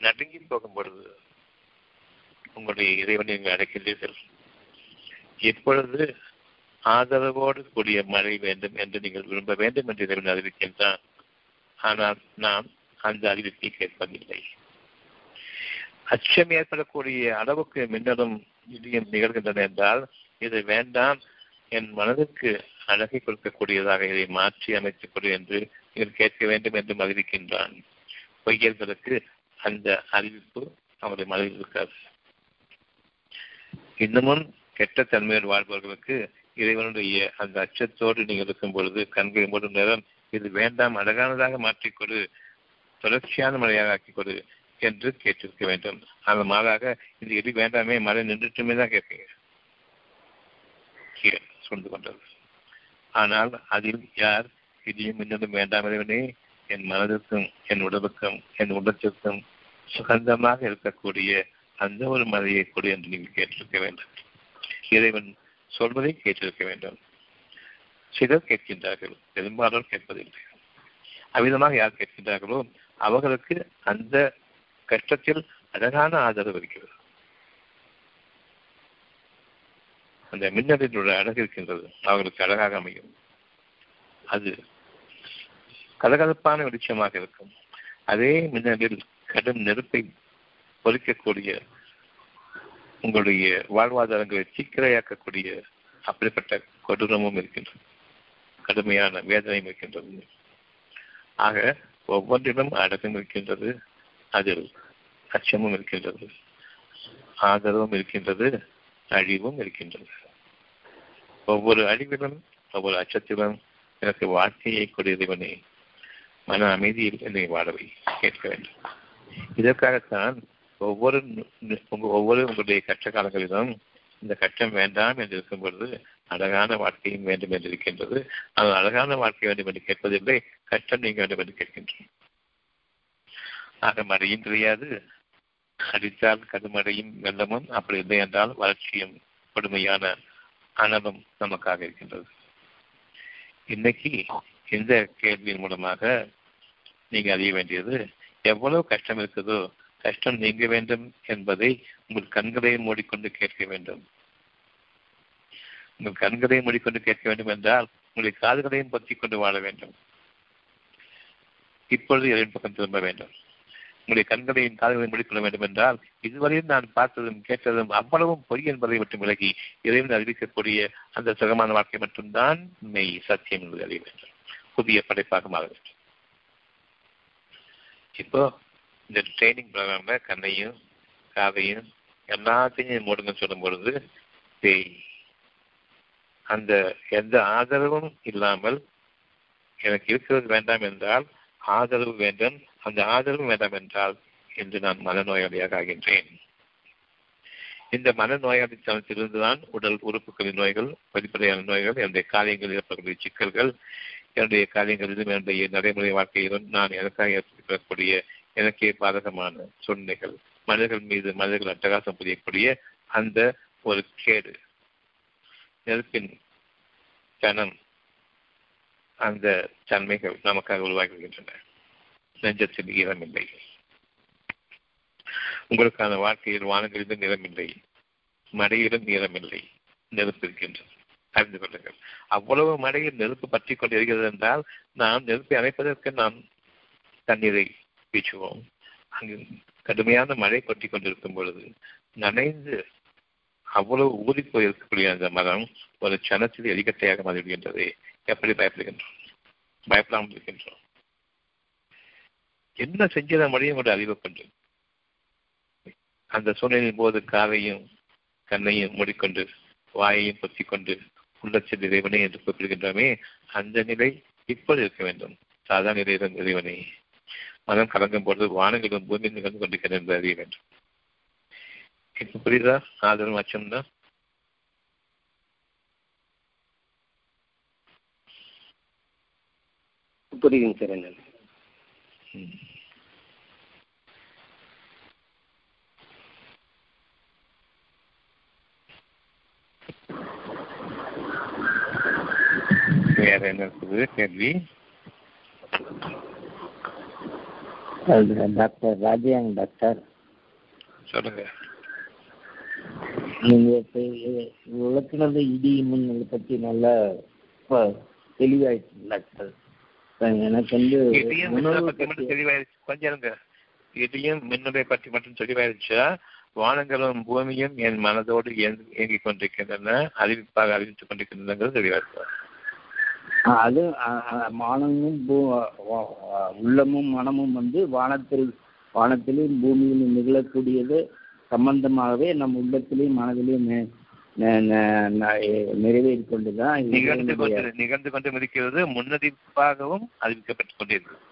நடுங்கி போகும் பொழுது உங்களுடைய இறைவனை நீங்கள் அடைக்கின்றீர்கள். எப்பொழுது ஆதரவோடு கூடிய மழை வேண்டும் என்று நீங்கள் விரும்ப வேண்டும் என்று இறைவன் அறிவிக்கின்றான். ஆனால் நாம் அந்த அறிவிப்பை கேட்பதில்லை. அச்சம் ஏற்படக்கூடிய அளவுக்கு மின்னலும் இடியும் நிகழ்கின்றன என்றால், இது வேண்டாம், என் மனதிற்கு அழகை கொடுக்கக்கூடியதாக இதை மாற்றி அமைத்துக் கொடு என்று நீங்கள் கேட்க வேண்டும் என்றும் அறிவிக்கின்றான். பொய்யர்களுக்கு அந்த அறிவிப்பு அவருடைய மனதில் இருக்காது. இன்னமும் கெட்ட தன்மையோடு வாழ்பவர்களுக்கு இறைவனுடைய அந்த அச்சத்தோடு நீங்கள் இருக்கும் பொழுது கண்களை மூடும் நேரம் இது வேண்டாம், அழகானதாக மாற்றிக்கொடு, தொடர்ச்சியான மழையாக ஆக்கிக்கொடு என்று கேட்டிருக்க வேண்டும். அந்த மாறாக இந்த எது வேண்டாமே, மழை நின்றுட்டுமே தான் கேட்பீங்க சொந்து கொண்டது. ஆனால் அதில் யார் இதையும் மின்னலும் வேண்டாமதே, என் மனதிற்கும் என் உடலுக்கும் என் உள்ளத்திற்கும் சுகந்தமாக இருக்கக்கூடிய அந்த ஒரு மழையை கொடு என்று நீங்கள் கேட்டிருக்க வேண்டும். இறைவன் சொல்வதை கேட்டிருக்க வேண்டும். சிலர் கேட்கின்றார்கள், பெரும்பாலோர் கேட்பதில்லை. அவ்விதமாக யார் கேட்கின்றார்களோ அவர்களுக்கு அந்த கஷ்டத்தில் அழகான ஆதரவு இருக்கிறது. அந்த மின்னலினுடைய அழகு இருக்கின்றது, அவர்களுக்கு அழகாக அமையும். அது கலகலப்பான வெளிச்சமாக இருக்கும். அதே மின்னலில் கடும் நெருப்பை பொறிக்கக்கூடிய, உங்களுடைய வாழ்வாதாரங்களை சீக்கிரையாக்கக்கூடிய அப்படிப்பட்ட கொடூரமும் இருக்கின்றது, கடுமையான வேதனையும் இருக்கின்றது. ஆக ஒவ்வொன்றிலும் அடக்கம் இருக்கின்றது, அதில் அச்சமும் இருக்கின்றது, ஆதரவும் இருக்கின்றது, அழிவும் இருக்கின்றது. ஒவ்வொரு அழிவிலும் ஒவ்வொரு அச்சத்திலும் எனக்கு வாழ்க்கையை கொடியவனே, மன அமைதியில் என்னை வாழவை கேட்க வேண்டும். இதற்காகத்தான் ஒவ்வொரு உங்களுடைய கஷ்ட காலங்களிலும் இந்த கஷ்டம் வேண்டாம் என்று இருக்கும் பொழுது அழகான வாழ்க்கையும் வேண்டும் என்று இருக்கின்றது. ஆனால் அழகான வாழ்க்கை வேண்டும் என்று கேட்பதில்லை, கஷ்டம் நீங்க வேண்டும் என்று கேட்கின்றோம். ஆக மழையும் கிடையாது, அடித்தால் கடுமழையும் வெள்ளமும், அப்படி இல்லை என்றால் வறட்சியும் கொடுமையான அனுபவம் நமக்காக இருக்கின்றது. இன்னைக்கு இந்த கேள்வியின் மூலமாக நீங்கள் அறிய வேண்டியது, எவ்வளவு கஷ்டம் இருக்குதோ கஷ்டம் நீங்க வேண்டும் என்பதை உங்கள் கண்களை மூடிக்கொண்டு கேட்க வேண்டும். உங்கள் கண்களை மூடிக்கொண்டு கேட்க வேண்டும் என்றால் உங்களை காதுகளையும் பற்றி கொண்டு வாழ வேண்டும். இப்பொழுது எதிரின் பக்கம் திரும்ப வேண்டும். உங்களுடைய கண்களையும் காதுகளையும் மூடிக்கொள்ள வேண்டும் என்றால் இதுவரையும் நான் பார்த்ததும் கேட்டதும் அவ்வளவும் பொய் என்பதை மட்டும் விலகி இறைவன் அறிவிக்கக்கூடிய அந்த சுகமான வாழ்க்கை மட்டும்தான் மெய் சத்தியம் என்பதை அறிய வேண்டும். புதிய படைப்பாக மாற வேண்டும். இப்போ இந்த ட்ரைனிங் ப்ரோக்ராம்ல கண்ணையும் காதையும் எல்லாத்தையும் மூடுங்க சொல்லும் பொழுது அந்த எந்த ஆதரவும் இல்லாமல் எனக்கு இருக்கிறது வேண்டாம் என்றால் ஆதரவு வேண்டும், அந்த ஆதரவு வேண்டாம் என்றால் என்று நான் மனநோயாளியாக ஆகின்றேன். இந்த மனநோயாளி தனத்திலிருந்துதான் உடல் உறுப்புகளின் நோய்கள், வெளிப்படையான நோய்கள், என்னுடைய காரியங்களில் ஏற்படக்கூடிய சிக்கல்கள், என்னுடைய காரியங்களிலும் என்னுடைய நடைமுறை வாழ்க்கையிலும் நான் எனக்காக ஏற்படக்கூடிய எனக்கே பாதகமான சூழ்நிலைகள், மனிதர்கள் மீது மனிதர்கள் அட்டகாசம் புரியக்கூடிய அந்த ஒரு கேடு, நெருப்பின் கணம் அந்த தன்மைகள் நமக்காக உருவாகின்றன. நெஞ்சத்தில் ஈரமில்லை, உங்களுக்கான வாழ்க்கையில் வானங்களிலும் ஈரமில்லை, மடையிலும் ஈரமில்லை, நெருப்பு இருக்கின்றது. அறிந்து கொள்ளுங்கள். அவ்வளவு மடையில் நெருப்பு பற்றி கொண்டு இருக்கிறது என்றால் நாம் நெருப்பை அணைப்பதற்கு நாம் தண்ணீரை வீச்சுவோம். அங்கு கடுமையான மழை கொட்டி கொண்டிருக்கும் பொழுது நனைந்து அவ்வளவு ஊறி போயிருக்கக்கூடிய அந்த மரம் ஒரு சனத்தில் எரிக்கட்டையாக மாறிவிடுகின்றது. எப்படி பயப்படுகின்றோம், பயப்படாமல் இருக்கின்றோம். என்ன செஞ்சத மழையும் ஒரு அறிவை கொண்டு அந்த சூழ்நிலையின் போது காதையும் கண்ணையும் மூடிக்கொண்டு வாயையும் பொத்திக்கொண்டு உள்ளச்சல் இறைவனை என்று குறிப்பிடுகின்றோமே, அந்த நிலை இப்போது இருக்க வேண்டும். சாதாரண இறைவன் இறைவனை மனம் கலங்கும் பொழுது வானங்களும் பூமியில் நிகழ்ந்து கொண்டிருக்கிறது என்று அறிய வேண்டும். இப்ப புரியுதா? ஆதரவு அச்சம்னா புரியுதுங்க சார். என்ன வேற என்ன இருக்குது கேள்வி? டாக்டர் ராஜேங் டாக்டர் சொல்லுங்க. நீங்க விளக்குனது இடி மின்னல் பத்தி நல்லா தெளிவாயிடுச்சு டாக்டர். எனக்கு வந்து தெளிவாயிருச்சு. கொஞ்சம் இடியும் மின்னலை பற்றி மட்டும் தெளிவாயிருச்சா வானங்களும் பூமியும் என் மனதோடு இயங்கிக் கொண்டிருக்கின்றன, அறிவிப்பாக அறிவித்துக் கொண்டிருக்கின்றது தெளிவாயிருச்சா? அது மானமும் உள்ளமும் மனமும் வந்து வானத்திலும் பூமியிலும் நிகழக்கூடியது சம்பந்தமாகவே நம் உள்ளத்திலையும் மனதிலையும் நிறைவேறிக் கொண்டுதான் நிகழ்ந்து கொண்டு இருக்கிறது. முன்னறிவிப்பாகவும் அறிவிக்கப்பட்டுக் கொண்டிருக்கிறது.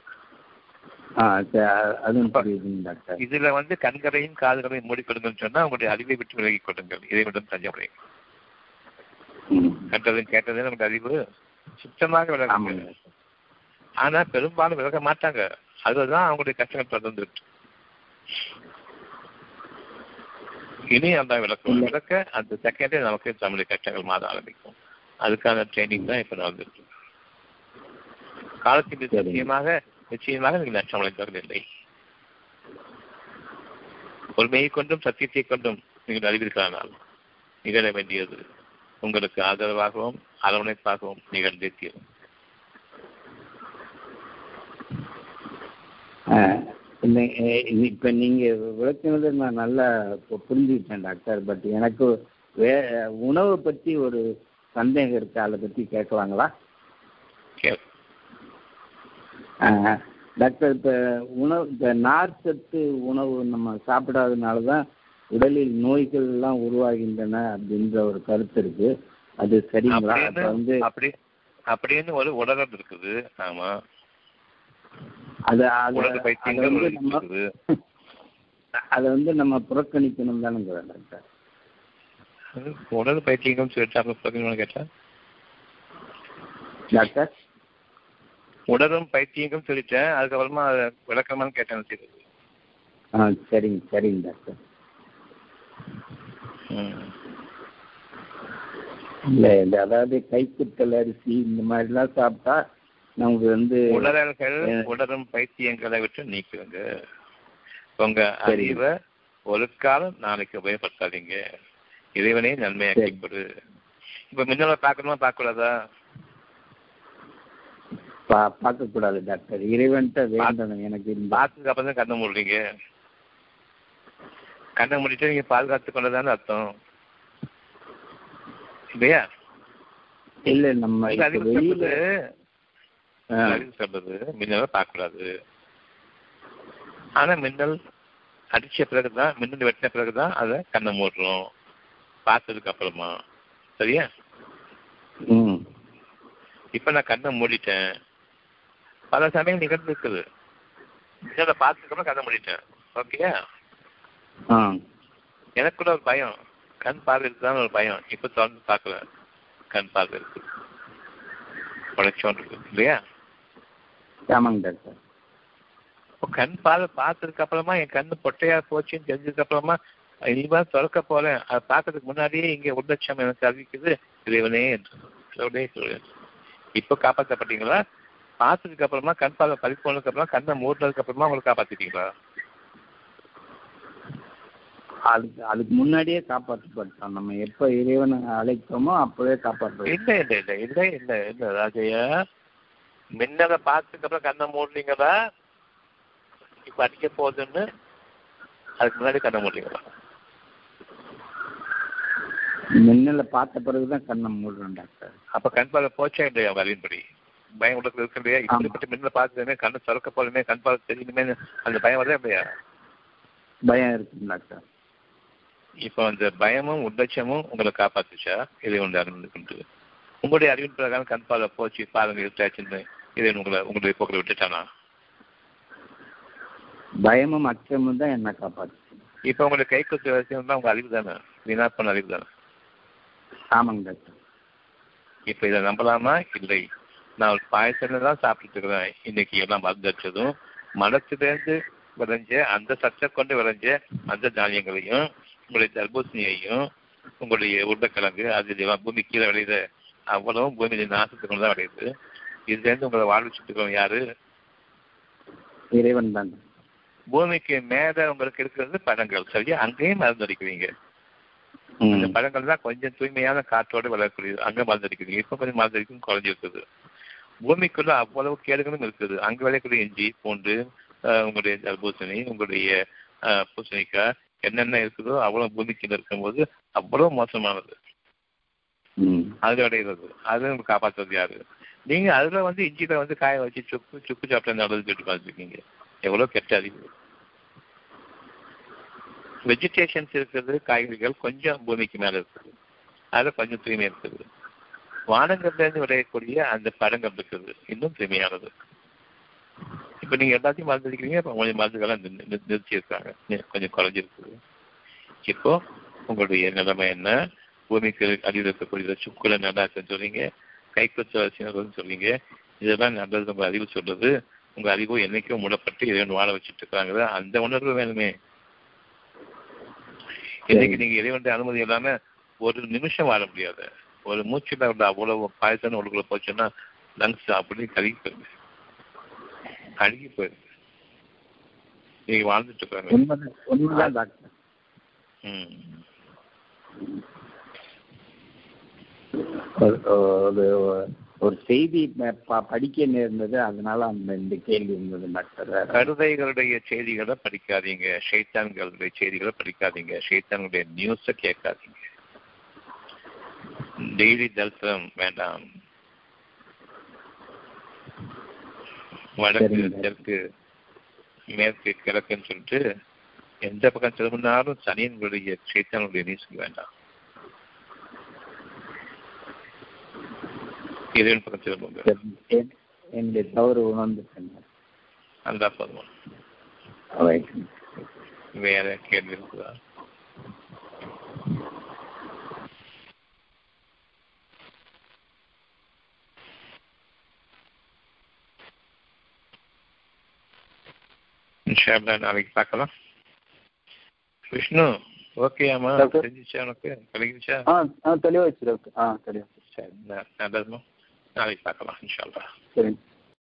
இதுல வந்து கண்களையும் காதுகளையும் மூடிக்கொள்ளுங்கள் சொன்னா உங்களுடைய அறிவை விட்டு விலகிக் கொள்ளுங்கள். இதை மட்டும் தஞ்சமுறை கண்டதும் கேட்டதே நமக்கு அறிவு சுத்தமாக விலக. ஆனா பெரும்பாலும் விலக மாட்டாங்க. அதுதான் அவங்களுடைய கஷ்டங்கள் தொடர்ந்து. இனி அந்த விளக்க அந்த செகண்டே நமக்கு தமிழ் கஷ்டங்கள் மாத ஆரம்பிக்கும். அதுக்கான ட்ரைனிங் தான் இப்ப நடந்துட்டு இருக்கு. காலத்திற்கு நிச்சயமாக நீங்கள் நஷ்டம் அடைந்தவர்கள் இல்லை. பொறுமையை கொண்டும் சத்தியத்தை கொண்டும் நீங்கள் அறிவிருக்கிறானால் நிகழ வேண்டியது உங்களுக்கு ஆதரவாகவும் அரவணைப்பாகவும் நிகழ்ந்தே தீரும். இப்ப நீங்க விளக்கினது நான் நல்லா புரிஞ்சுக்கிட்டேன் டாக்டர். பட் எனக்கு உணவை பத்தி ஒரு சந்தேகம் இருக்கு. அதை பத்தி கேட்கலாங்களா டாக்டர்? இப்ப உணவு, இந்த நார்ச்சத்து உணவு நம்ம சாப்பிடாதனாலதான் உடலில் நோய்கள் எல்லாம் உருவாகின்றன அப்படின்ற ஒரு கருத்து இருக்கு. அது சரிங்களா? வந்து அப்படின்னு ஒரு உலகம் இருக்குது. ஆமா, அதை வந்து நம்ம புறக்கணிக்கணும் தானுங்க டாக்டர். உடல் பயிற்சியங்களும் டாக்டர் உடலும் பயிற்சியங்களும் சொல்லிட்டேன். அதுக்கப்புறமா அதை விளக்கமான கேட்டேன். சரிங்க டாக்டர். இல்லை இல்லை, அதாவது கைக்குத்தல் அரிசி இந்த மாதிரிலாம் சாப்பிட்டா நமக்கு வந்து உளறல்கள் உடலும் பைத்தியங்களை விட்டு நீக்குங்க. உங்க அறிவை ஒழுக்காலம் நாளைக்கு உபயோகப்படுத்தாதீங்க. இறைவனே நன்மையாக கொடு. இப்ப மின்னலை பார்க்கணுமா பார்க்கக்கூடாதா? பார்க்கக்கூடாது டாக்டர். இறைவன்ட்ட வேண்டணும் எனக்கு. பாதுகாப்பு தான் கண்ணை மூடுறீங்க. கண்ணை மூடிட்டு நீங்க பாதுகாத்து கொண்டதான்னு அர்த்தம் இல்லையா? இல்ல நம்ம சொல்றது மின்னலை பார்க்கக்கூடாது. ஆனா மின்னல் அடிச்ச பிறகுதான், மின்னல் வெட்டின பிறகுதான் அதை கண்ணை மூடுறோம், பார்த்ததுக்கு அப்புறமா. சரியா? இப்ப நான் கண்ணை மூடிட்டேன். பல சமயம் நிகழ்ந்து இருக்குது. மின்னலை பார்த்துக்கப்புறம் கண்ணை மூடிட்டேன். ஓகே, எனக்கு கூட ஒரு பயம், கண் பார்வை இருக்குதான்னு ஒரு பயம். இப்ப தொடர்ந்து பார்க்கல, கண் பார்வை இருக்கு, உழைச்சோன் இருக்கு இல்லையா? கண் பார்வை பார்த்ததுக்கு அப்புறமா என் கண்ணு பொட்டையா போச்சுன்னு தெரிஞ்சதுக்கு அப்புறமா இனிமே திறக்க போறேன். அதை பார்க்கறதுக்கு முன்னாடியே இங்க உடச்சம் எனக்கு அறிவிக்குது இறைவனே என்று. இப்ப காப்பாற்றப்பட்டீங்களா? பார்த்ததுக்கு அப்புறமா கண் பார்வை பறிப்போனதுக்கு அப்புறம் கண்ணை மூடுறதுக்கு அப்புறமா உங்களுக்கு காப்பாத்திட்டீங்களா? அதுக்கு முன்னாடியே காப்பாற்றப்பட்டோம். நம்ம எப்ப இறைவனை அழைத்தோமோ அப்பவே காப்பாற்ற. இல்லை இல்லை இல்லை இல்லை இல்லை இல்லை ராஜையா, மின்னலை பார்த்ததுக்கு அப்புறம் கண்ணை மூடுறீங்களா? இப்ப அடிக்க போகுதுன்னு அதுக்கு முன்னாடி கண்ணை மூடுறீங்களா? மின்னலை பார்த்த பிறகுதான் கண்ணை மூடுறோம் டாக்டர். அப்ப கண் பார்வை போச்சா இல்லையா? வரையின்படி பயம் உங்களுக்கு இருக்கு இல்லையா? இப்படிப்பட்ட மின்னலை பார்த்துமே கண்ணை திறக்க போலுமே கண் பார்வை தெரியுமே அந்த பயம் வரல இல்லையா? பயம் இருக்கு டாக்டர். இப்ப அந்த பயமும் உடச்சமும் உங்களை காப்பாத்துச்சா? இதை ஒன்று அறிந்து உங்களுடைய அறிவின் பிரகாரம் கண் பார்வை போச்சு பாருங்க இருக்காச்சுன்னு இதை உங்களை உங்களுடைய போக்கில் விட்டுட்டானா? பயமும் அச்சமும் தான் என்ன காப்பாத்து. இப்ப உங்களுடைய கை குத்து விஷயம் தான் உங்க அறிவு தானே, வீணா பண்ண அறிவு தானே. ஆமாங்க டாக்டர். இப்ப இதை நம்பலாமா? இல்லை. நான் பாயசத்துல தான் சாப்பிட்டுட்டு இருக்கிறேன். இன்னைக்கு எல்லாம் மறந்துச்சதும் மனத்திலேருந்து விளைஞ்ச அந்த சத்தை கொண்டு விளைஞ்ச அந்த தானியங்களையும் உங்களுடைய தர்பூசணியையும் உங்களுடைய உருளைக்கிழங்கு அது பூமி கீழே விளையுது அவ்வளவும் பூமியில நாசத்துக்கு தான் விளையுது. இதுலேருந்து உங்களை வாழ்விச்சுட்டு யாரு? இறைவன் தான். பூமிக்கு மேல உங்களுக்கு இருக்கிறது பழங்கள். சரியா? அங்கேயும் மருந்து அடிக்கிறீங்க. அந்த பழங்கள் தான் கொஞ்சம் தூய்மையான காற்றோடு வளரக்கூடியது. அங்கே மருந்து அடிக்கிறீங்க. இப்போ கொஞ்சம் மருந்து அடிக்கும் குறைஞ்சிருக்குது. பூமிக்குள்ள அவ்வளவு கேடுகளும் இருக்குது. அங்கே விளையக்கூடிய இஞ்சி பூண்டு உங்களுடைய தர்பூசணி உங்களுடைய பூசணிக்காய் என்னென்ன இருக்குதோ அவ்வளவு பூமிக்கு இருக்கும்போது அவ்வளவு மோசமானது அது விடையிறது. அது உங்களுக்கு காப்பாற்றுறது யாரு? நீங்க அதுல வந்து இஞ்சியில வந்து காய வச்சு சுக்கு சுக்கு சாப்பிட்ட நடந்து போயிட்டு பார்த்துருக்கீங்க. எவ்வளவு கெட்ட அறிவு. வெஜிடேஷன்ஸ் இருக்கிறது காய்கறிகள் கொஞ்சம் பூமிக்கு மேல இருக்குது. அதுல கொஞ்சம் தூய்மை இருக்குது. வானங்கள்ல இருந்து விளையக்கூடிய அந்த பழங்கள் இருக்குது இன்னும் தூய்மையானது. இப்ப நீங்க எல்லாத்தையும் மருந்து அடிக்கிறீங்க. இப்போ கொஞ்சம் மருந்துகள்லாம் நிறுத்தி இருக்காங்க, கொஞ்சம் குறைஞ்சிருக்குது. இப்போ உங்களுடைய நிலைமை என்ன? பூமிக்கு அடியில் இருக்கக்கூடிய சுக்குல நல்லா இருக்குன்னு சொல்றீங்க, கைக்குறச்சு சொல்றீங்க. இதெல்லாம் நல்லது உங்க அறிவு சொல்றது. உங்க அறிவு என்னைக்கும் மூடப்பட்டு இறைவன் வாழ வச்சுட்டு இருக்காங்க. அந்த உணர்வு வேணுமே. இன்னைக்கு நீங்க இறைவன் அனுமதி இல்லாம ஒரு நிமிஷம் வாழ முடியாது. ஒரு மூச்சுல அவ்வளவு பாயசம் உங்களுக்குள்ள போச்சுன்னா லங்ஸ் அப்படின்னு கருகி போயிருங்க, அழுகி போயிரு. நீங்க வாழ்ந்துட்டு இருக்காங்க. ஒரு செய்தி படிக்க நேர்ந்தது, அதனால அந்த கேள்வி இருந்தது டாக்டர். கருதைகளுடைய செய்திகளை படிக்காதீங்க, ஷைத்தான்களுடைய செய்திகளை படிக்காதீங்க, ஷைத்தான்களுடைய நியூஸ கேட்காதீங்க. டெய்லி தரிசனம் வேண்டாம். வடக்கு தெற்கு மேற்கு கிழக்குன்னு சொல்லிட்டு எந்த பக்கம் திரும்பினாலும் சனியனுடைய சைத்தானுடைய நீசம் வேண்டாம். இறைவன் பக்கம் திரும்புங்க. தவறு உணர்ந்து அந்த போதும். வேற கேள்வி இருக்குதா? இன்ஷா அல்லாஹ் நாளைக்கு பார்க்கலாம். விஷ்ணு ஓகேயாமா தெரிஞ்சிச்சா உனக்கு கிடைக்குச்சா? தெளிவாச்சு டாக்டர். ஆ தெளிவாச்சு. சரி நல்லதுமா, நாளைக்கு பார்க்கலாம் இன்ஷா அல்லாஹ். சரி.